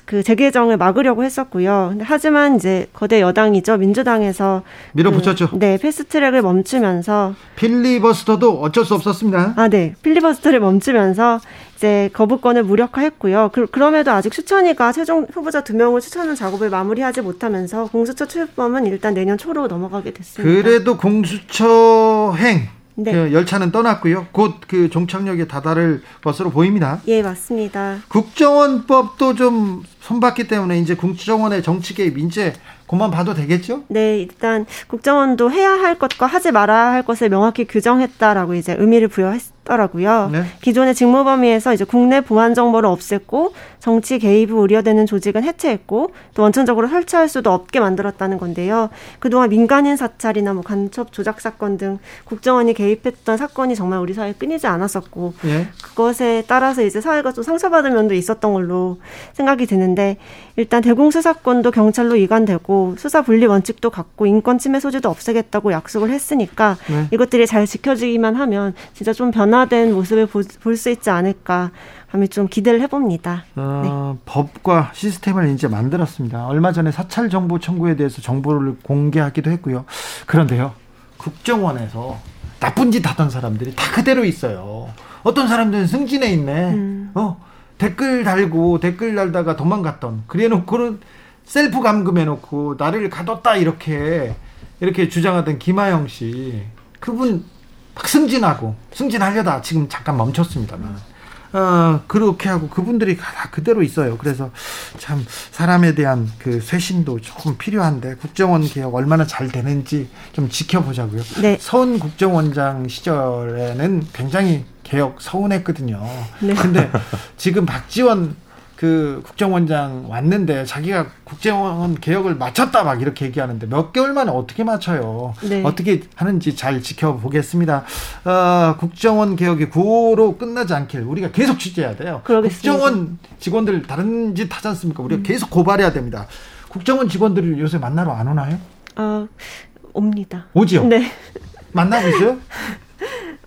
그 재개정을 막으려고 했었고요. 근데 하지만 이제 거대 여당이죠. 민주당에서 밀어붙였죠. 그, 네, 패스트트랙을 멈추면서 필리버스터도 어쩔 수 없었습니다. 아, 네, 필리버스터를 멈추면서 이제 거부권을 무력화했고요. 그, 그럼에도 아직 추천위가 최종 후보자 두 명을 추천하는 작업을 마무리하지 못하면서 공수처 출범은 일단 내년 초로 넘어가게 됐습니다. 그래도 공수처행 네. 그 열차는 떠났고요. 곧 그 종착역에 다다를 것으로 보입니다. 예, 맞습니다. 국정원법도 좀 손봤기 때문에 이제 국정원의 정치 개입 이제 그만 봐도 되겠죠? 네, 일단 국정원도 해야 할 것과 하지 말아야 할 것을 명확히 규정했다라고 이제 의미를 부여했더라고요. 네. 기존의 직무 범위에서 이제 국내 보안 정보를 없앴고 정치 개입이 우려되는 조직은 해체했고 또 원천적으로 설치할 수도 없게 만들었다는 건데요. 그동안 민간인 사찰이나 뭐 간첩 조작 사건 등 국정원이 개입했던 사건이 정말 우리 사회에 끊이지 않았었고 네. 그것에 따라서 이제 사회가 좀 상처받은 면도 있었던 걸로 생각이 드는데 일단 대공수사권도 경찰로 이관되고 수사 분리 원칙도 갖고 인권 침해 소지도 없애겠다고 약속을 했으니까 네. 이것들이 잘 지켜지기만 하면 진짜 좀 변화된 모습을 볼 수 있지 않을까 감히 좀 기대를 해봅니다. 어, 네. 법과 시스템을 이제 만들었습니다. 얼마 전에 사찰 정보 청구에 대해서 정보를 공개하기도 했고요. 그런데요, 국정원에서 나쁜 짓 하던 사람들이 다 그대로 있어요. 어떤 사람들은 승진해 있네. 음. 어, 댓글 달고 댓글 달다가 도망갔던. 그래놓고는 셀프 감금해놓고 나를 가뒀다 이렇게 이렇게 주장하던 김하영 씨 그분 막 승진하고 승진하려다 지금 잠깐 멈췄습니다만 어, 그렇게 하고 그분들이 다 그대로 있어요. 그래서 참 사람에 대한 그 쇄신도 조금 필요한데 국정원 개혁 얼마나 잘 되는지 좀 지켜보자고요. 네. 서훈 국정원장 시절에는 굉장히 개혁 서운했거든요. 네. 근데 지금 박지원 그 국정원장 왔는데 자기가 국정원 개혁을 마쳤다 막 이렇게 얘기하는데 몇 개월 만에 어떻게 마쳐요? 네. 어떻게 하는지 잘 지켜보겠습니다. 어, 국정원 개혁이 구호로 끝나지 않길 우리가 계속 취재해야 돼요. 그러겠습니다. 국정원 직원들 다른 짓 하지 않습니까? 우리가 음. 계속 고발해야 됩니다. 국정원 직원들이 요새 만나러 안 오나요? 어, 옵니다. 오지요? 네. 만나고 있어요?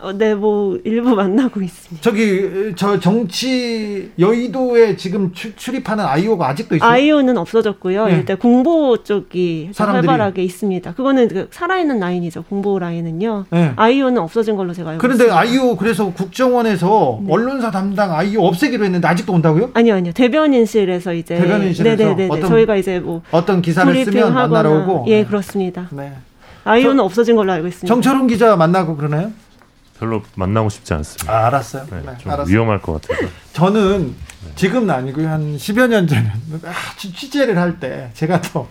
어, 네, 뭐 일부 만나고 있습니다. 저기 저 정치 여의도에 지금 추, 출입하는 아이오가 아직도 있어요? 아이오는 없어졌고요. 네. 일단 공보 쪽이 사람들이... 활발하게 있습니다. 그거는 그 살아있는 라인이죠. 공보 라인은요. 네. 아이오는 없어진 걸로 제가 알고 그런데 있습니다. 아이오 그래서 국정원에서 네. 언론사 담당 아이오 없애기로 했는데 아직도 온다고요? 아니요, 아니요. 대변인실에서 이제 대변인실에서 네네네네. 어떤 저희가 이제 뭐 어떤 기사를 쓰면 하거나. 만나러 오고 예, 그렇습니다. 네. 아이오는 저, 없어진 걸로 알고 있습니다. 정철훈 기자 만나고 그러나요? 별로 만나고 싶지 않습니다. 아, 알았어요. 네, 네, 좀 알았어요. 위험할 것 같아요. 저는 지금은 아니고요. 한 십여 년 전에 취재를 할 때 제가 또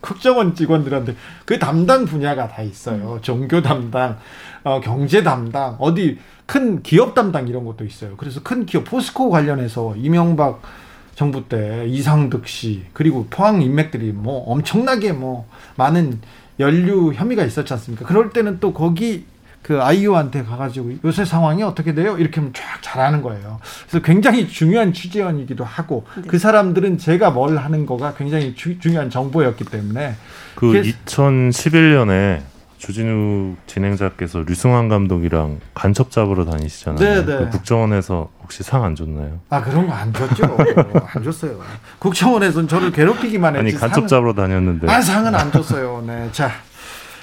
국정원 직원들한테 그 담당 분야가 다 있어요. 종교 담당, 어, 경제 담당, 어디 큰 기업 담당 이런 것도 있어요. 그래서 큰 기업 포스코 관련해서 이명박 정부 때 이상득 씨 그리고 포항 인맥들이 뭐 엄청나게 뭐 많은 연류 혐의가 있었지 않습니까? 그럴 때는 또 거기 그 아이오한테 가가지고 요새 상황이 어떻게 돼요? 이렇게 하면 쫙 잘하는 거예요. 그래서 굉장히 중요한 취재원이기도 하고 네. 그 사람들은 제가 뭘 하는 거가 굉장히 주, 중요한 정보였기 때문에 그 그래서... 이천십일 년에 주진우 진행자께서 류승환 감독이랑 간첩 잡으러 다니시잖아요. 그 국정원에서 혹시 상 안 줬나요? 아 그런 거 안 줬죠. 안 줬어요. 국정원에서는 저를 괴롭히기만 했지. 아니 간첩 잡으러 상은... 다녔는데. 아 상은 안 줬어요. 네, 자.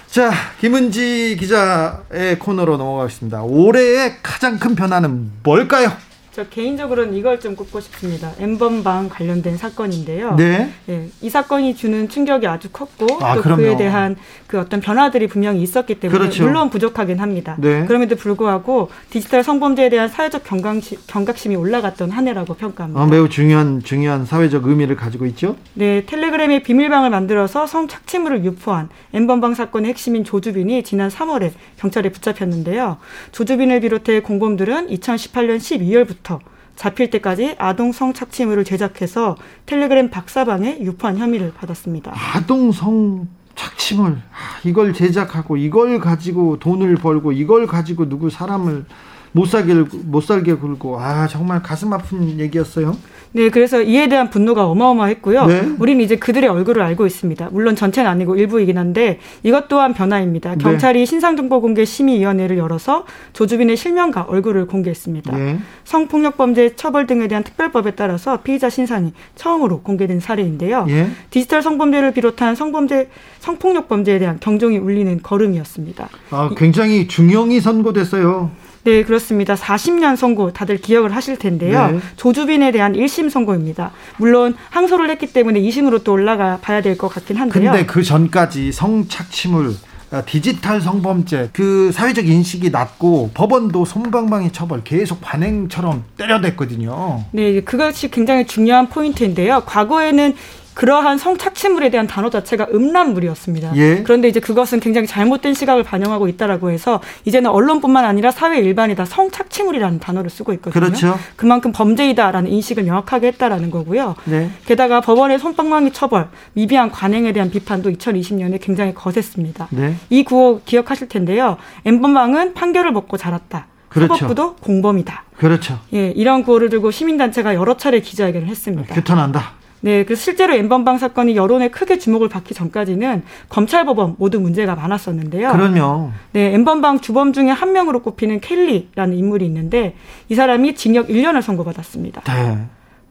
자, 김은지 기자의 코너로 넘어가겠습니다. 올해의 가장 큰 변화는 뭘까요? 저 개인적으로는 이걸 좀 꼽고 싶습니다. 엠번방 관련된 사건인데요. 네. 네. 이 사건이 주는 충격이 아주 컸고 아, 또 그럼요. 그에 대한 그 어떤 변화들이 분명히 있었기 때문에 그렇죠. 물론 부족하긴 합니다. 네. 그럼에도 불구하고 디지털 성범죄에 대한 사회적 경각심, 경각심이 올라갔던 한 해라고 평가합니다. 아, 매우 중요한 중요한 사회적 의미를 가지고 있죠. 네, 텔레그램에 비밀방을 만들어서 성착취물을 유포한 엠번방 사건의 핵심인 조주빈이 지난 삼월에 경찰에 붙잡혔는데요. 조주빈을 비롯해 공범들은 이천십팔 년 십이월부터 잡힐 때까지 아동 성착취물을 제작해서 텔레그램 박사방에 유포한 혐의를 받았습니다. 아동 성착취물 이걸 제작하고 이걸 가지고 돈을 벌고 이걸 가지고 누구 사람을 못 살게, 못 살게 굴고 아 정말 가슴 아픈 얘기였어요. 네, 그래서 이에 대한 분노가 어마어마했고요. 네? 우린 이제 그들의 얼굴을 알고 있습니다. 물론 전체는 아니고 일부이긴 한데 이것 또한 변화입니다. 경찰이 네. 신상정보공개심의위원회를 열어서 조주빈의 실명과 얼굴을 공개했습니다. 네. 성폭력범죄 처벌 등에 대한 특별법에 따라서 피의자 신상이 처음으로 공개된 사례인데요. 네. 디지털 성범죄를 비롯한 성범죄, 성폭력범죄에 대한 경종이 울리는 걸음이었습니다. 아, 굉장히 중형이 선고됐어요. 네, 그렇습니다. 사십 년 선고 다들 기억을 하실 텐데요. 네. 조주빈에 대한 일 심 선고입니다. 물론 항소를 했기 때문에 이 심으로 또 올라가 봐야 될 것 같긴 한데요. 근데 그 전까지 성착취물 디지털 성범죄 그 사회적 인식이 낮고 법원도 솜방망이 처벌 계속 관행처럼 때려댔거든요. 네, 그것이 굉장히 중요한 포인트인데요. 과거에는 그러한 성착취물에 대한 단어 자체가 음란물이었습니다. 예. 그런데 이제 그것은 굉장히 잘못된 시각을 반영하고 있다라고 해서 이제는 언론뿐만 아니라 사회 일반이 다 성착취물이라는 단어를 쓰고 있거든요. 그렇죠. 그만큼 범죄이다라는 인식을 명확하게 했다라는 거고요. 네. 게다가 법원의 솜방망이 처벌, 미비한 관행에 대한 비판도 이천이십 년에 굉장히 거셌습니다. 네. 이 구호 기억하실 텐데요. 엠번방은 판결을 먹고 자랐다. 그렇죠. 사법부도 공범이다. 그렇죠. 예, 이런 구호를 들고 시민단체가 여러 차례 기자회견을 했습니다. 규탄한다. 네, 그래서 실제로 엠번방 사건이 여론에 크게 주목을 받기 전까지는 검찰 법원 모두 문제가 많았었는데요. 그럼요. 네, 엠번방 주범 중에 한 명으로 꼽히는 켈리라는 인물이 있는데 이 사람이 징역 일 년을 선고받았습니다. 네.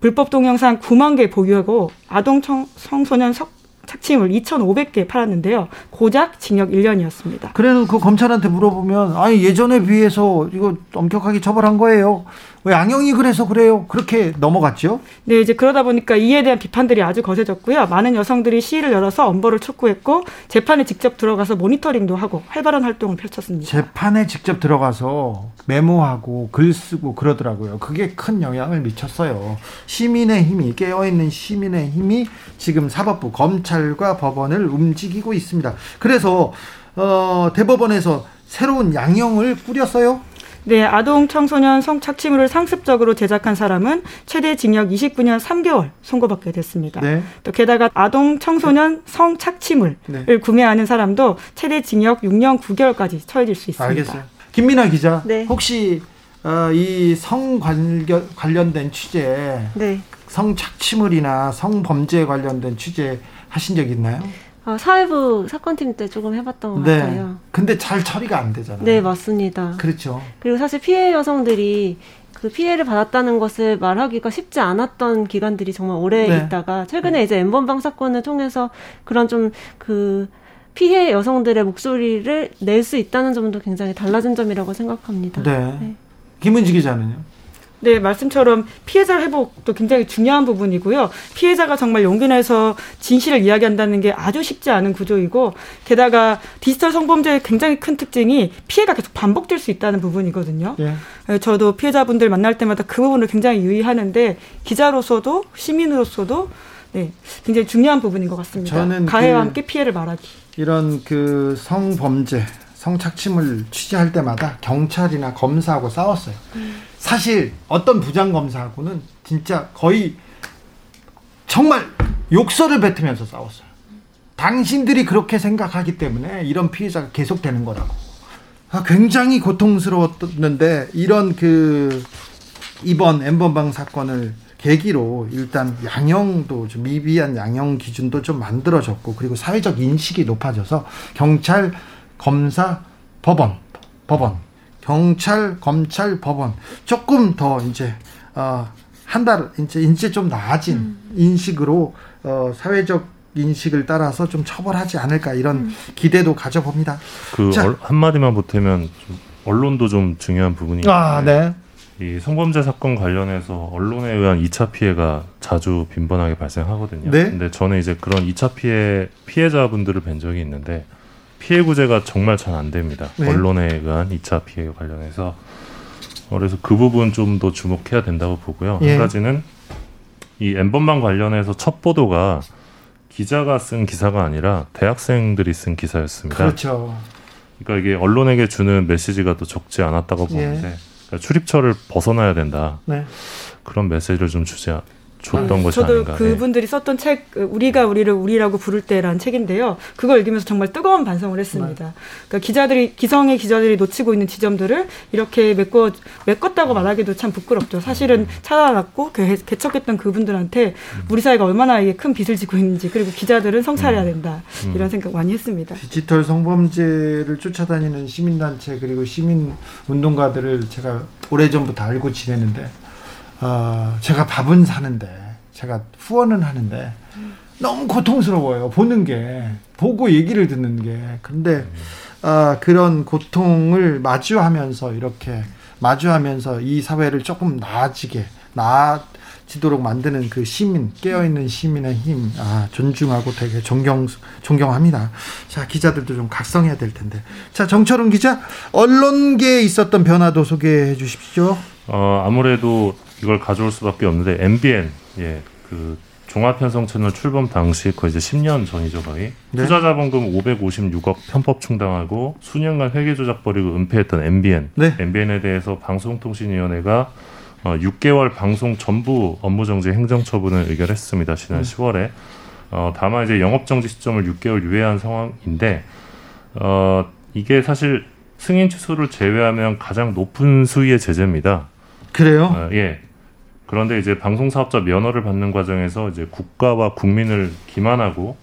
불법 동영상 구만 개 보유하고 아동 청, 청소년 석 착취물 이천오백 개 팔았는데요. 고작 징역 일 년이었습니다. 그래도 그 검찰한테 물어보면 아니 예전에 비해서 이거 엄격하게 처벌한 거예요. 왜 양형이 그래서 그래요. 그렇게 넘어갔죠. 네, 이제 그러다 보니까 이에 대한 비판들이 아주 거세졌고요. 많은 여성들이 시위를 열어서 엄벌을 촉구했고 재판에 직접 들어가서 모니터링도 하고 활발한 활동을 펼쳤습니다. 재판에 직접 들어가서 메모하고 글 쓰고 그러더라고요. 그게 큰 영향을 미쳤어요. 시민의 힘이 깨어있는 시민의 힘이 지금 사법부 검찰과 법원을 움직이고 있습니다. 그래서 어, 대법원에서 새로운 양형을 꾸렸어요. 네, 아동 청소년 성착취물을 상습적으로 제작한 사람은 최대 징역 이십구 년 삼 개월 선고받게 됐습니다. 네. 또 게다가 아동 청소년 성착취물을 네. 구매하는 사람도 최대 징역 육 년 구 개월까지 처해질 수 있습니다. 알겠어요. 김민아 기자, 네. 혹시 어, 이 성 관련된 취재, 네. 성착취물이나 성범죄에 관련된 취재 하신 적 있나요? 아, 사회부 사건팀 때 조금 해봤던 것 네. 같아요. 근데 잘 처리가 안 되잖아요. 네, 맞습니다. 그렇죠. 그리고 사실 피해 여성들이 그 피해를 받았다는 것을 말하기가 쉽지 않았던 기간들이 정말 오래 네. 있다가 최근에 네. 이제 엠번방 사건을 통해서 그런 좀 그 피해 여성들의 목소리를 낼 수 있다는 점도 굉장히 달라진 점이라고 생각합니다. 네. 네. 김은지 기자는요? 네, 말씀처럼 피해자 회복도 굉장히 중요한 부분이고요. 피해자가 정말 용기 내서 진실을 이야기한다는 게 아주 쉽지 않은 구조이고 게다가 디지털 성범죄의 굉장히 큰 특징이 피해가 계속 반복될 수 있다는 부분이거든요. 예. 저도 피해자분들 만날 때마다 그 부분을 굉장히 유의하는데 기자로서도 시민으로서도 네, 굉장히 중요한 부분인 것 같습니다. 저는 가해와 그 함께 피해를 말하기. 이런 그 성범죄, 성착취물 취재할 때마다 경찰이나 검사하고 싸웠어요. 음. 사실 어떤 부장검사하고는 진짜 거의 정말 욕설을 뱉으면서 싸웠어요. 당신들이 그렇게 생각하기 때문에 이런 피해자가 계속되는 거라고. 아, 굉장히 고통스러웠는데 이런 그 이번 엠번방 사건을 계기로 일단 양형도 좀 미비한 양형 기준도 좀 만들어졌고 그리고 사회적 인식이 높아져서 경찰, 검사, 법원, 법원. 경찰, 검찰, 법원 조금 더 이제 어, 한 달 이제 이제 좀 나아진 음. 인식으로 어, 사회적 인식을 따라서 좀 처벌하지 않을까 이런 음. 기대도 가져봅니다. 그 자, 한 마디만 보태면 좀 언론도 좀 중요한 부분인데 아, 네. 이 성범죄 사건 관련해서 언론에 의한 이 차 피해가 자주 빈번하게 발생하거든요. 네? 근데 저는 이제 그런 이 차 피해 피해자분들을 뵌 적이 있는데. 피해 구제가 정말 잘 안 됩니다. 네. 언론에 의한 이 차 피해 관련해서. 그래서 그 부분 좀 더 주목해야 된다고 보고요. 예. 한 가지는 이 엠번방 관련해서 첫 보도가 기자가 쓴 기사가 아니라 대학생들이 쓴 기사였습니다. 그렇죠. 그러니까 이게 언론에게 주는 메시지가 또 적지 않았다고 보는데 예. 그러니까 출입처를 벗어나야 된다. 네. 그런 메시지를 좀 주지 줬던 음, 것이 저도 아닌가. 그분들이 네. 썼던 책 우리가 우리를 우리라고 부를 때라는 책인데요. 그걸 읽으면서 정말 뜨거운 반성을 했습니다. 네. 그러니까 기자들이 기성의 기자들이 놓치고 있는 지점들을 이렇게 메꿔, 메꿨다고 말하기도 참 부끄럽죠. 사실은 찾아놨고 개척했던 그분들한테 우리 사회가 얼마나 이게 큰 빚을 지고 있는지 그리고 기자들은 성찰해야 된다. 음. 이런 생각 많이 했습니다. 디지털 성범죄를 쫓아다니는 시민단체 그리고 시민운동가들을 제가 오래전부터 알고 지내는데 어, 제가 밥은 사는데 제가 후원은 하는데 너무 고통스러워요. 보는 게 보고 얘기를 듣는 게 근데 어, 그런 고통을 마주하면서 이렇게 마주하면서 이 사회를 조금 나아지게 나아지도록 만드는 그 시민, 깨어있는 시민의 힘, 아, 존중하고 되게 존경, 존경합니다. 자, 기자들도 좀 각성해야 될 텐데. 자, 정철훈 기자, 언론계에 있었던 변화도 소개해 주십시오. 어, 아무래도 이걸 가져올 수밖에 없는데, 엠비엔, 예, 그, 종합편성 채널 출범 당시 거의 이제 십 년 전이죠, 거의. 네. 투자자본금 오백오십육억 편법 충당하고 수년간 회계조작 벌이고 은폐했던 엠비엔. 네. 엠비엔에 대해서 방송통신위원회가 어, 육 개월 방송 전부 업무정지 행정처분을 의결했습니다. 지난 음. 시월에. 어, 다만 이제 영업정지 시점을 육 개월 유예한 상황인데, 어, 이게 사실 승인 취소를 제외하면 가장 높은 수위의 제재입니다. 그래요? 어, 예. 그런데 이제 방송사업자 면허를 받는 과정에서 이제 국가와 국민을 기만하고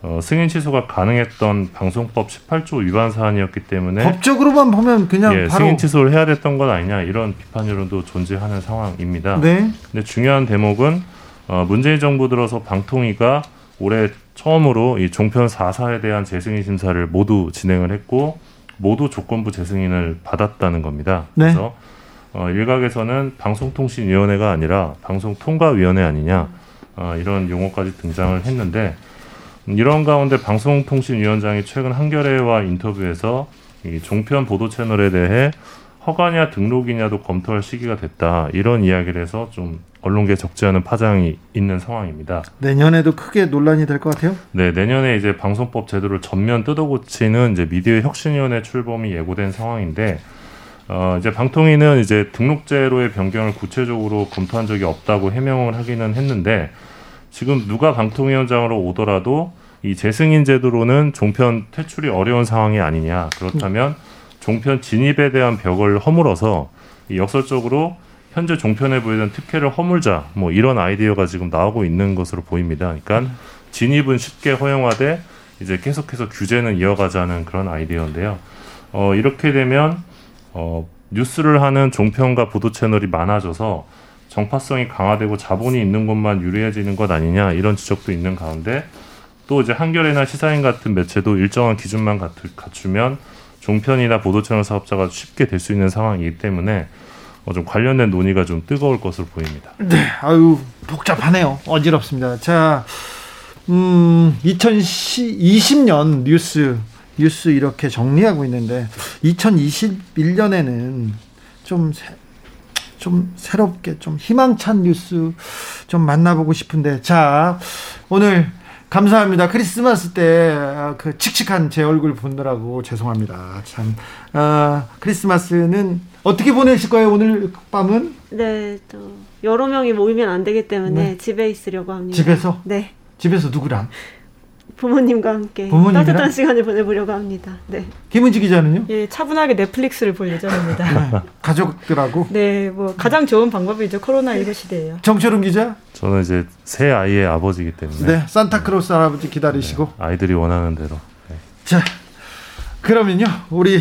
어, 승인 취소가 가능했던 방송법 십팔 조 위반 사안이었기 때문에 법적으로만 보면 그냥 예, 바로 승인 취소를 해야 됐던 건 아니냐 이런 비판 여론도 존재하는 상황입니다. 네. 근데 중요한 대목은 어, 문재인 정부 들어서 방통위가 올해 처음으로 이 종편 사 사에 대한 재승인 심사를 모두 진행을 했고 모두 조건부 재승인을 받았다는 겁니다. 네. 그래서 어, 일각에서는 방송통신위원회가 아니라 방송통과위원회 아니냐 어, 이런 용어까지 등장을 했는데 이런 가운데 방송통신위원장이 최근 한겨레와 인터뷰에서 이 종편 보도 채널에 대해 허가냐 등록이냐도 검토할 시기가 됐다 이런 이야기를 해서 좀 언론계 적지 않은 파장이 있는 상황입니다. 내년에도 크게 논란이 될 것 같아요? 네, 내년에 이제 방송법 제도를 전면 뜯어고치는 이제 미디어 혁신위원회 출범이 예고된 상황인데. 어, 이제 방통위는 이제 등록제로의 변경을 구체적으로 검토한 적이 없다고 해명을 하기는 했는데 지금 누가 방통위원장으로 오더라도 이 재승인 제도로는 종편 퇴출이 어려운 상황이 아니냐. 그렇다면 종편 진입에 대한 벽을 허물어서 이 역설적으로 현재 종편에 부여된 특혜를 허물자 뭐 이런 아이디어가 지금 나오고 있는 것으로 보입니다. 그러니까 진입은 쉽게 허용하되 이제 계속해서 규제는 이어가자는 그런 아이디어인데요. 어, 이렇게 되면 어, 뉴스를 하는 종편과 보도 채널이 많아져서 정파성이 강화되고 자본이 있는 것만 유리해지는 것 아니냐 이런 지적도 있는 가운데 또 이제 한겨레나 시사인 같은 매체도 일정한 기준만 갖추면 종편이나 보도 채널 사업자가 쉽게 될 수 있는 상황이기 때문에 어, 좀 관련된 논의가 좀 뜨거울 것으로 보입니다. 네, 아유 복잡하네요. 어지럽습니다. 자, 음, 이천이십 년 뉴스. 뉴스 이렇게 정리하고 있는데 이천이십일 년에는 좀, 새, 좀 새롭게 좀 희망찬 뉴스 좀 만나보고 싶은데 자 오늘 감사합니다. 크리스마스 때 그 칙칙한 제 얼굴 보느라고 죄송합니다. 참 어, 크리스마스는 어떻게 보내실 거예요 오늘 밤은? 네, 또 여러 명이 모이면 안 되기 때문에 네. 집에 있으려고 합니다. 집에서? 네. 집에서 누구랑? 부모님과 함께 부모님이랑? 따뜻한 시간을 보내보려고 합니다. 네. 김은지 기자는요? 예, 차분하게 넷플릭스를 볼 예정입니다. 가족들하고? 네, 뭐 가장 좋은 방법이죠. 코로나십구 시대예요. 정철훈 기자? 저는 이제 새 아이의 아버지이기 때문에. 네, 산타크로스 할아버지 기다리시고. 네, 아이들이 원하는 대로. 네. 자, 그러면요, 우리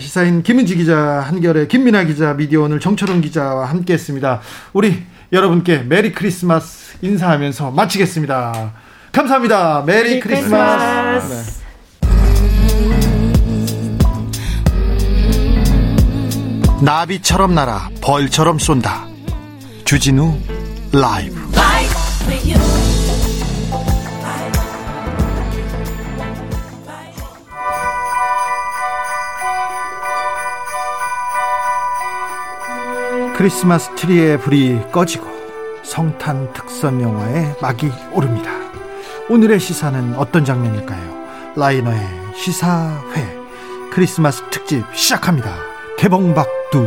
시사인 김은지 기자, 한겨레 김민아 기자, 미디어오늘 정철훈 기자와 함께했습니다. 우리 여러분께 메리 크리스마스 인사하면서 마치겠습니다. 감사합니다. 메리, 메리 크리스마스. 크리스마스. 네. 나비처럼 날아 벌처럼 쏜다. 주진우 라이브. 크리스마스 트리의 불이 꺼지고 성탄 특선 영화의 막이 오릅니다. 오늘의 시사는 어떤 장면일까요? 라이너의 시사회 크리스마스 특집 시작합니다. 개봉박두.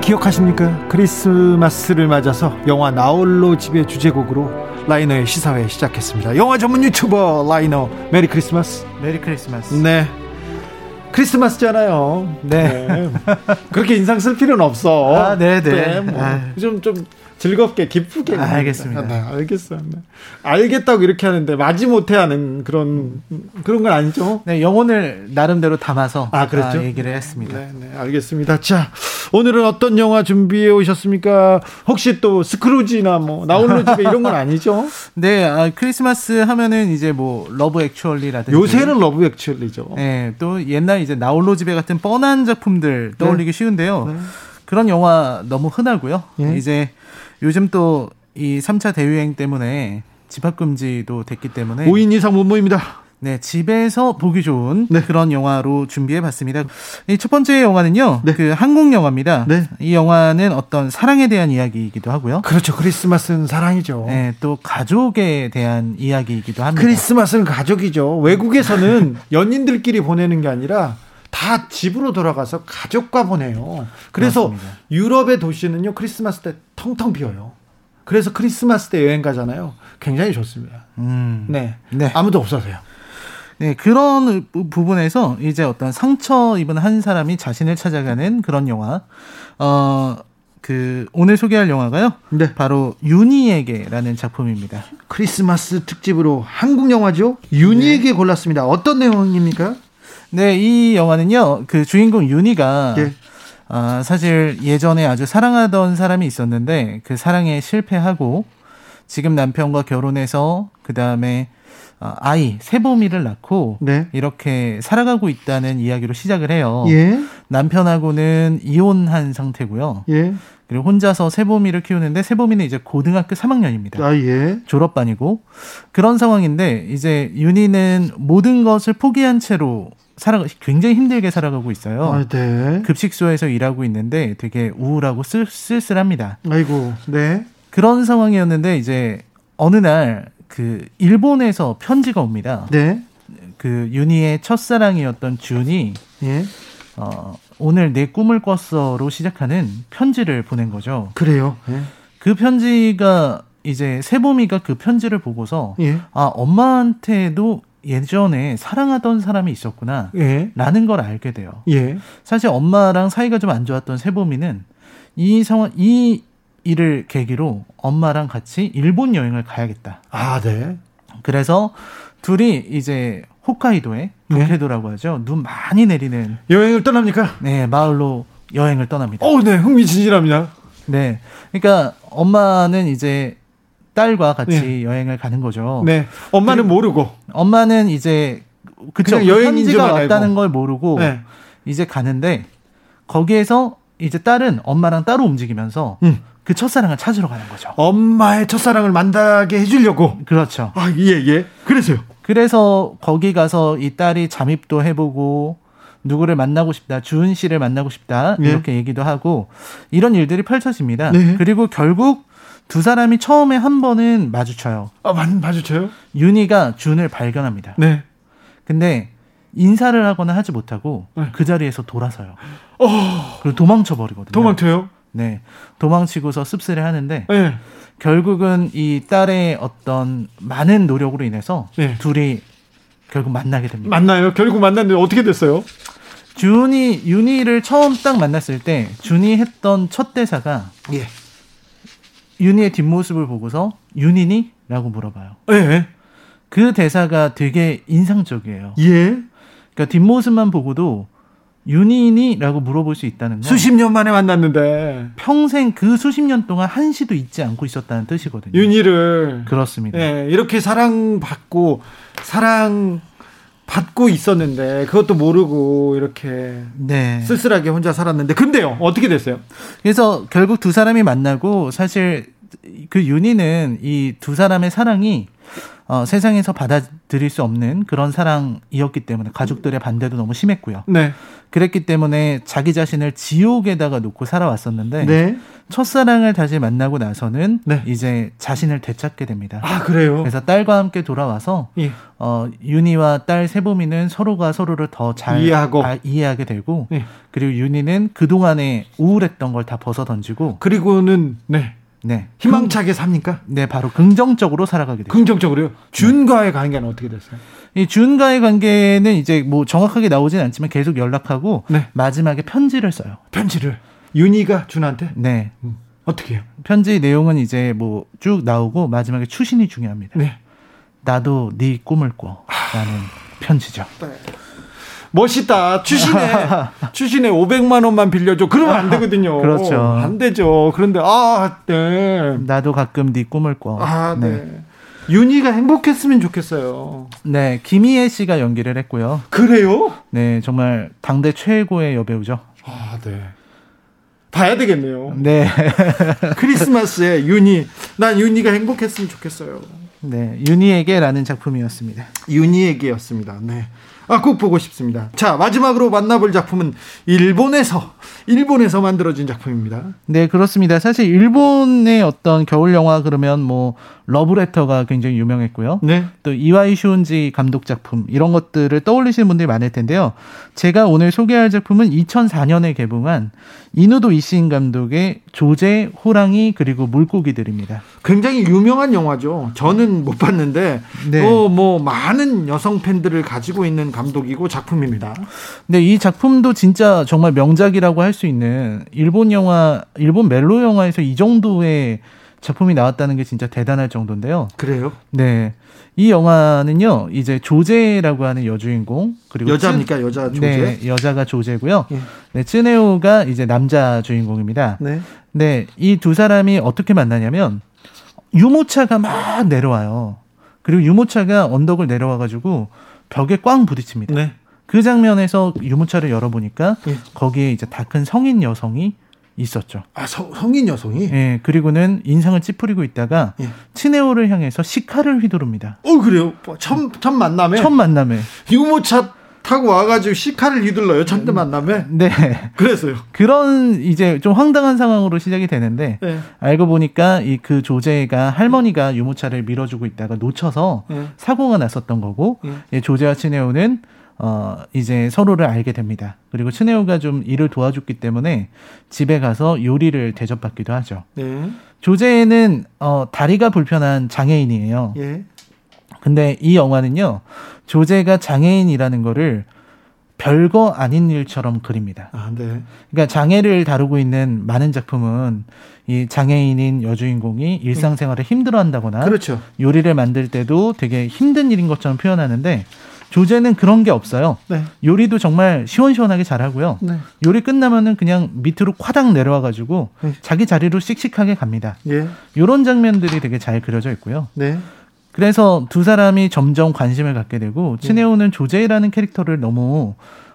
기억하십니까? 크리스마스를 맞아서 영화 나홀로 집의 주제곡으로 라이너의 시사회 시작했습니다. 영화 전문 유튜버 라이너 메리 크리스마스. 메리 크리스마스. 네. 크리스마스잖아요. 네. 네. 그렇게 인상 쓸 필요는 없어. 아, 네네. 네, 뭐. 좀, 좀 즐겁게 기쁘게. 아, 알겠습니다. 네, 알겠어요. 네. 알겠다고 이렇게 하는데 마지못해 하는 그런 그런 건 아니죠? 네, 영혼을 나름대로 담아서 아, 그랬죠? 얘기를 했습니다. 네, 네, 알겠습니다. 자, 오늘은 어떤 영화 준비해 오셨습니까? 혹시 또 스크루지나 뭐 나 홀로 집에 이런 건 아니죠? 네, 아, 크리스마스 하면은 이제 뭐 러브 액츄얼리라든지 요새는 러브 액츄얼리죠. 네, 또 옛날 이제 나 홀로 집에 같은 뻔한 작품들 떠올리기 네. 쉬운데요. 네. 그런 영화 너무 흔하고요. 예. 이제 요즘 또 이 삼 차 대유행 때문에 집합금지도 됐기 때문에 오 인 이상 못 모입니다. 네, 집에서 보기 좋은 네. 그런 영화로 준비해봤습니다. 이 첫 번째 영화는요, 네. 그 한국 영화입니다. 네. 이 영화는 어떤 사랑에 대한 이야기이기도 하고요. 그렇죠. 크리스마스는 사랑이죠. 네, 또 가족에 대한 이야기이기도 합니다. 크리스마스는 가족이죠. 외국에서는 연인들끼리 보내는 게 아니라 다 집으로 돌아가서 가족과 보내요. 그래서 맞습니다. 유럽의 도시는요 크리스마스 때 텅텅 비어요. 그래서 크리스마스 때 여행 가잖아요. 굉장히 좋습니다. 음. 네. 네, 아무도 없어서요. 네, 그런 부분에서 이제 어떤 상처 입은 한 사람이 자신을 찾아가는 그런 영화. 어, 그 오늘 소개할 영화가요. 네, 바로 윤희에게라는 작품입니다. 크리스마스 특집으로 한국 영화죠. 윤희에게 네. 골랐습니다. 어떤 내용입니까? 네, 이 영화는요, 그 주인공 윤희가, 예. 아, 사실 예전에 아주 사랑하던 사람이 있었는데, 그 사랑에 실패하고, 지금 남편과 결혼해서, 그 다음에, 아이, 새보미를 낳고, 네. 이렇게 살아가고 있다는 이야기로 시작을 해요. 예. 남편하고는 이혼한 상태고요. 예. 그리고 혼자서 새보미를 키우는데, 새보미는 이제 고등학교 삼 학년입니다. 아, 예. 졸업반이고, 그런 상황인데, 이제 윤희는 모든 것을 포기한 채로, 살아 굉장히 힘들게 살아가고 있어요. 아, 네. 급식소에서 일하고 있는데 되게 우울하고 쓸, 쓸쓸합니다. 아이고, 네. 그런 상황이었는데 이제 어느 날 그 일본에서 편지가 옵니다. 네. 그 윤희의 첫사랑이었던 준이 예. 어, 오늘 내 꿈을 꿨어로 시작하는 편지를 보낸 거죠. 그래요. 예. 그 편지가 이제 새봄이가 그 편지를 보고서 예. 아 엄마한테도 예전에 사랑하던 사람이 있었구나 예. 라는 걸 알게 돼요. 예. 사실 엄마랑 사이가 좀 안 좋았던 새봄이는 이 상황, 이 일을 계기로 엄마랑 같이 일본 여행을 가야겠다. 아, 네. 그래서 둘이 이제 홋카이도에 북해도라고 네. 하죠. 눈 많이 내리는 여행을 떠납니까? 네, 마을로 여행을 떠납니다. 오, 네, 흥미진진합니다. 네, 그러니까 엄마는 이제 딸과 같이 네. 여행을 가는 거죠. 네. 엄마는 모르고. 엄마는 이제 그쵸. 현지가 왔다는 걸 모르고 네. 이제 가는데 거기에서 이제 딸은 엄마랑 따로 움직이면서 음. 그 첫사랑을 찾으러 가는 거죠. 엄마의 첫사랑을 만나게 해주려고. 그렇죠. 아, 예, 예. 그래서요. 그래서 거기 가서 이 딸이 잠입도 해보고 누구를 만나고 싶다, 주은 씨를 만나고 싶다 네. 이렇게 얘기도 하고 이런 일들이 펼쳐집니다. 네. 그리고 결국 두 사람이 처음에 한 번은 마주쳐요. 아, 마주쳐요? 윤희가 준을 발견합니다. 네. 근데 인사를 하거나 하지 못하고 네. 그 자리에서 돌아서요. 어. 그리고 도망쳐버리거든요. 도망쳐요? 네. 도망치고서 씁쓸해 하는데 네. 결국은 이 딸의 어떤 많은 노력으로 인해서 네. 둘이 결국 만나게 됩니다. 만나요? 결국 만났는데 어떻게 됐어요? 준이, 윤희를 처음 딱 만났을 때 준이 했던 첫 대사가 예. 윤희의 뒷모습을 보고서 윤희니? 라고 물어봐요. 예. 그 대사가 되게 인상적이에요. 예. 그러니까 뒷모습만 보고도 윤희니? 라고 물어볼 수 있다는 건 수십 년 만에 만났는데 평생 그 수십 년 동안 한시도 잊지 않고 있었다는 뜻이거든요. 윤희를. 그렇습니다. 예. 이렇게 사랑받고 사랑 받고 있었는데 그것도 모르고 이렇게 네. 쓸쓸하게 혼자 살았는데 근데요 어떻게 됐어요? 그래서 결국 두 사람이 만나고 사실 그 윤희는 이 두 사람의 사랑이 어, 세상에서 받아들일 수 없는 그런 사랑이었기 때문에 가족들의 반대도 너무 심했고요. 네. 그랬기 때문에 자기 자신을 지옥에다가 놓고 살아왔었는데 네. 첫사랑을 다시 만나고 나서는 네. 이제 자신을 되찾게 됩니다. 아, 그래요? 그래서 딸과 함께 돌아와서 예. 어, 윤희와 딸 세보미는 서로가 서로를 더 잘 이해하고 아, 이해하게 되고 예. 그리고 윤희는 그동안에 우울했던 걸 다 벗어던지고 그리고는 네. 네. 희망차게 삽니까? 네, 바로 긍정적으로 살아가게 됩니다. 긍정적으로요? 준과의 관계는 어떻게 됐어요? 이 준과의 관계는 이제 뭐 정확하게 나오진 않지만 계속 연락하고 네. 마지막에 편지를 써요. 편지를? 윤희가 준한테? 네. 음. 어떻게 해요? 편지 내용은 이제 뭐 쭉 나오고 마지막에 추신이 중요합니다. 네. 나도 네 꿈을 꿔. 라는 편지죠. 네. 멋있다. 추신에 추신에 오백만 원만 빌려줘. 그러면 안 되거든요. 그렇죠. 안 되죠. 그런데 아, 네. 나도 가끔 네 꿈을 꿔. 아, 네. 네. 윤희가 행복했으면 좋겠어요. 네, 김희애 씨가 연기를 했고요. 그래요? 네, 정말 당대 최고의 여배우죠. 아, 네. 봐야 되겠네요. 네. 크리스마스에 윤희. 난 윤희가 행복했으면 좋겠어요. 네, 윤희에게라는 작품이었습니다. 윤희에게였습니다. 네. 아, 꼭 보고 싶습니다. 자, 마지막으로 만나볼 작품은 일본에서 일본에서 만들어진 작품입니다. 네, 그렇습니다. 사실 일본의 어떤 겨울 영화 그러면 뭐 러브레터가 굉장히 유명했고요. 네. 또 이와이 슈운지 감독 작품 이런 것들을 떠올리시는 분들이 많을 텐데요. 제가 오늘 소개할 작품은 이천사년에 개봉한 이누도 이신 감독의 조제, 호랑이 그리고 물고기들입니다. 굉장히 유명한 영화죠. 저는 못 봤는데 네. 또 뭐 많은 여성 팬들을 가지고 있는 감독이고 작품입니다. 네, 이 작품도 진짜 정말 명작이라고 할 수 있는 일본 영화, 일본 멜로 영화에서 이 정도의 작품이 나왔다는 게 진짜 대단할 정도인데요. 그래요? 네. 이 영화는요, 이제 조제라고 하는 여주인공, 그리고. 여자입니까? 쯔... 여자 조제? 네, 여자가 조제고요. 예. 네, 쯔네오가 이제 남자 주인공입니다. 네. 네, 이 두 사람이 어떻게 만나냐면, 유모차가 막 내려와요. 그리고 유모차가 언덕을 내려와가지고 벽에 꽝 부딪힙니다. 네. 그 장면에서 유모차를 열어보니까, 예. 거기에 이제 다 큰 성인 여성이 있었죠. 아, 성, 성인 여성이? 예, 그리고는 인상을 찌푸리고 있다가, 예. 치네오를 향해서 시카를 휘두릅니다. 어, 그래요? 첫, 첫 만남에? 첫 만남에. 유모차 타고 와가지고 시카를 휘둘러요? 첫 만남에? 네. 그래서요. 그런 이제 좀 황당한 상황으로 시작이 되는데, 예. 알고 보니까 이 그 조제가 할머니가 유모차를 밀어주고 있다가 놓쳐서 예. 사고가 났었던 거고, 예. 조제와 치네오는 어, 이제 서로를 알게 됩니다. 그리고 츠네오가 좀 일을 도와줬기 때문에 집에 가서 요리를 대접받기도 하죠. 네. 조제는, 어, 다리가 불편한 장애인이에요. 예. 근데 이 영화는요, 조제가 장애인이라는 거를 별거 아닌 일처럼 그립니다. 아, 네. 그러니까 장애를 다루고 있는 많은 작품은 이 장애인인 여주인공이 일상생활을 힘들어한다거나. 그렇죠. 요리를 만들 때도 되게 힘든 일인 것처럼 표현하는데, 조제는 그런 게 없어요. 네. 요리도 정말 시원시원하게 잘하고요. 네. 요리 끝나면은 그냥 밑으로 콰닥 내려와가지고 네. 자기 자리로 씩씩하게 갑니다. 예. 이런 장면들이 되게 잘 그려져 있고요. 네. 그래서 두 사람이 점점 관심을 갖게 되고 츠네오는 예. 조제라는 캐릭터를 너무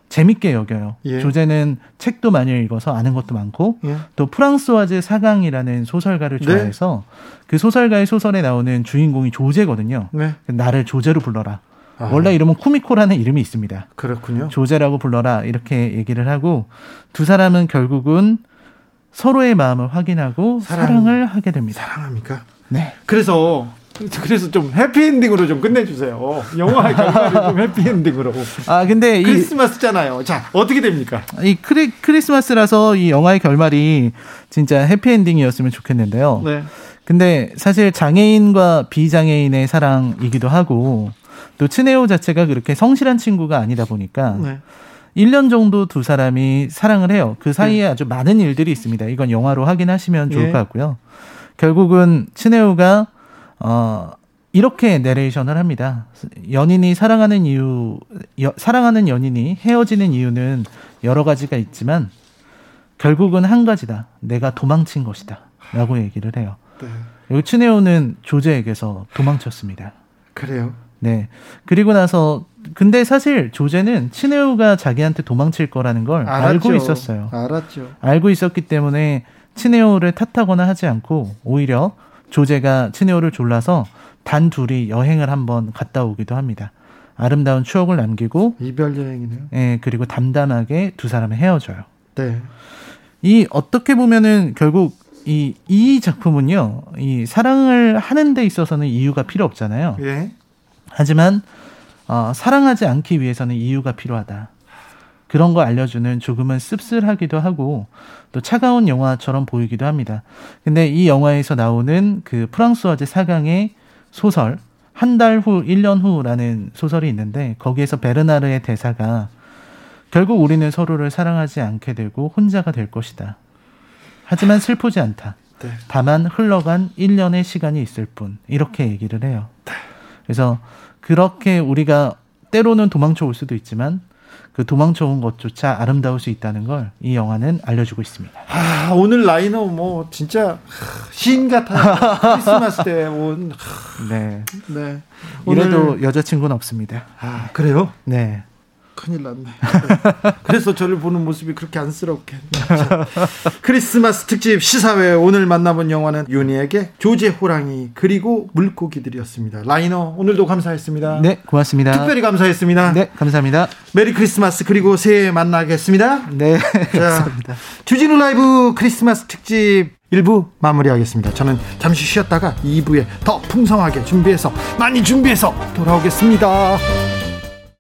재밌게 여겨요. 예. 조제는 책도 많이 읽어서 아는 것도 많고 예. 또 프랑스와즈 사강이라는 소설가를 좋아해서 네. 그 소설가의 소설에 나오는 주인공이 조제거든요. 네. 나를 조제로 불러라. 아. 원래 이름은 쿠미코라는 이름이 있습니다. 그렇군요. 조제라고 불러라 이렇게 얘기를 하고 두 사람은 결국은 서로의 마음을 확인하고 사랑, 사랑을 하게 됩니다. 사랑합니까? 네. 그래서 그래서 좀 해피엔딩으로 좀 끝내주세요. 영화의 결말을 좀 해피엔딩으로. 아 근데 이, 크리스마스잖아요. 자 어떻게 됩니까? 이 크리, 크리스마스라서 이 영화의 결말이 진짜 해피엔딩이었으면 좋겠는데요. 네. 근데 사실 장애인과 비장애인의 사랑이기도 하고. 또 츠네오 자체가 그렇게 성실한 친구가 아니다 보니까 네. 일 년 정도 두 사람이 사랑을 해요. 그 사이에 네. 아주 많은 일들이 있습니다. 이건 영화로 확인하시면 좋을 네. 것 같고요. 결국은 츠네오가 어, 이렇게 내레이션을 합니다. 연인이 사랑하는 이유, 여, 사랑하는 연인이 헤어지는 이유는 여러 가지가 있지만 결국은 한 가지다. 내가 도망친 것이다. 라고 얘기를 해요. 네. 여기 츠네오는 조제에게서 도망쳤습니다. 그래요? 네. 그리고 나서 근데 사실 조제는 츠네오가 자기한테 도망칠 거라는 걸 알았죠. 알고 있었어요. 알았죠. 알고 있었기 때문에 츠네오를 탓하거나 하지 않고 오히려 조제가 츠네오를 졸라서 단 둘이 여행을 한번 갔다 오기도 합니다. 아름다운 추억을 남기고 이별 여행이네요. 네. 그리고 담담하게 두 사람은 헤어져요. 네. 이 어떻게 보면은 결국 이, 이 작품은요. 이 사랑을 하는 데 있어서는 이유가 필요 없잖아요. 예. 하지만 어, 사랑하지 않기 위해서는 이유가 필요하다. 그런 걸 알려주는 조금은 씁쓸하기도 하고 또 차가운 영화처럼 보이기도 합니다. 근데 이 영화에서 나오는 그 프랑스와즈 사강의 소설 한 달 후, 일 년 후라는 소설이 있는데 거기에서 베르나르의 대사가 결국 우리는 서로를 사랑하지 않게 되고 혼자가 될 것이다. 하지만 슬프지 않다. 네. 다만 흘러간 일 년의 시간이 있을 뿐, 이렇게 얘기를 해요. 네. 그래서 그렇게 우리가 때로는 도망쳐 올 수도 있지만 그 도망쳐 온 것조차 아름다울 수 있다는 걸 이 영화는 알려주고 있습니다. 아, 오늘 라이너 뭐 진짜 시인 같아요. 크리스마스 때 온. 네. 네. 이래도 오늘... 여자친구는 없습니다. 아, 그래요? 네. 큰일 났네. 그래서 저를 보는 모습이 그렇게 안쓰럽게. 크리스마스 특집 시사회, 오늘 만나본 영화는 윤희에게, 조제 호랑이, 그리고 물고기들이었습니다. 라이너, 오늘도 감사했습니다. 네, 고맙습니다. 특별히 감사했습니다. 네, 감사합니다. 메리 크리스마스, 그리고 새해 만나겠습니다. 네, 자, 감사합니다. 주진우 라이브 크리스마스 특집 일 부 마무리하겠습니다. 저는 잠시 쉬었다가 이 부에 더 풍성하게 준비해서, 많이 준비해서 돌아오겠습니다.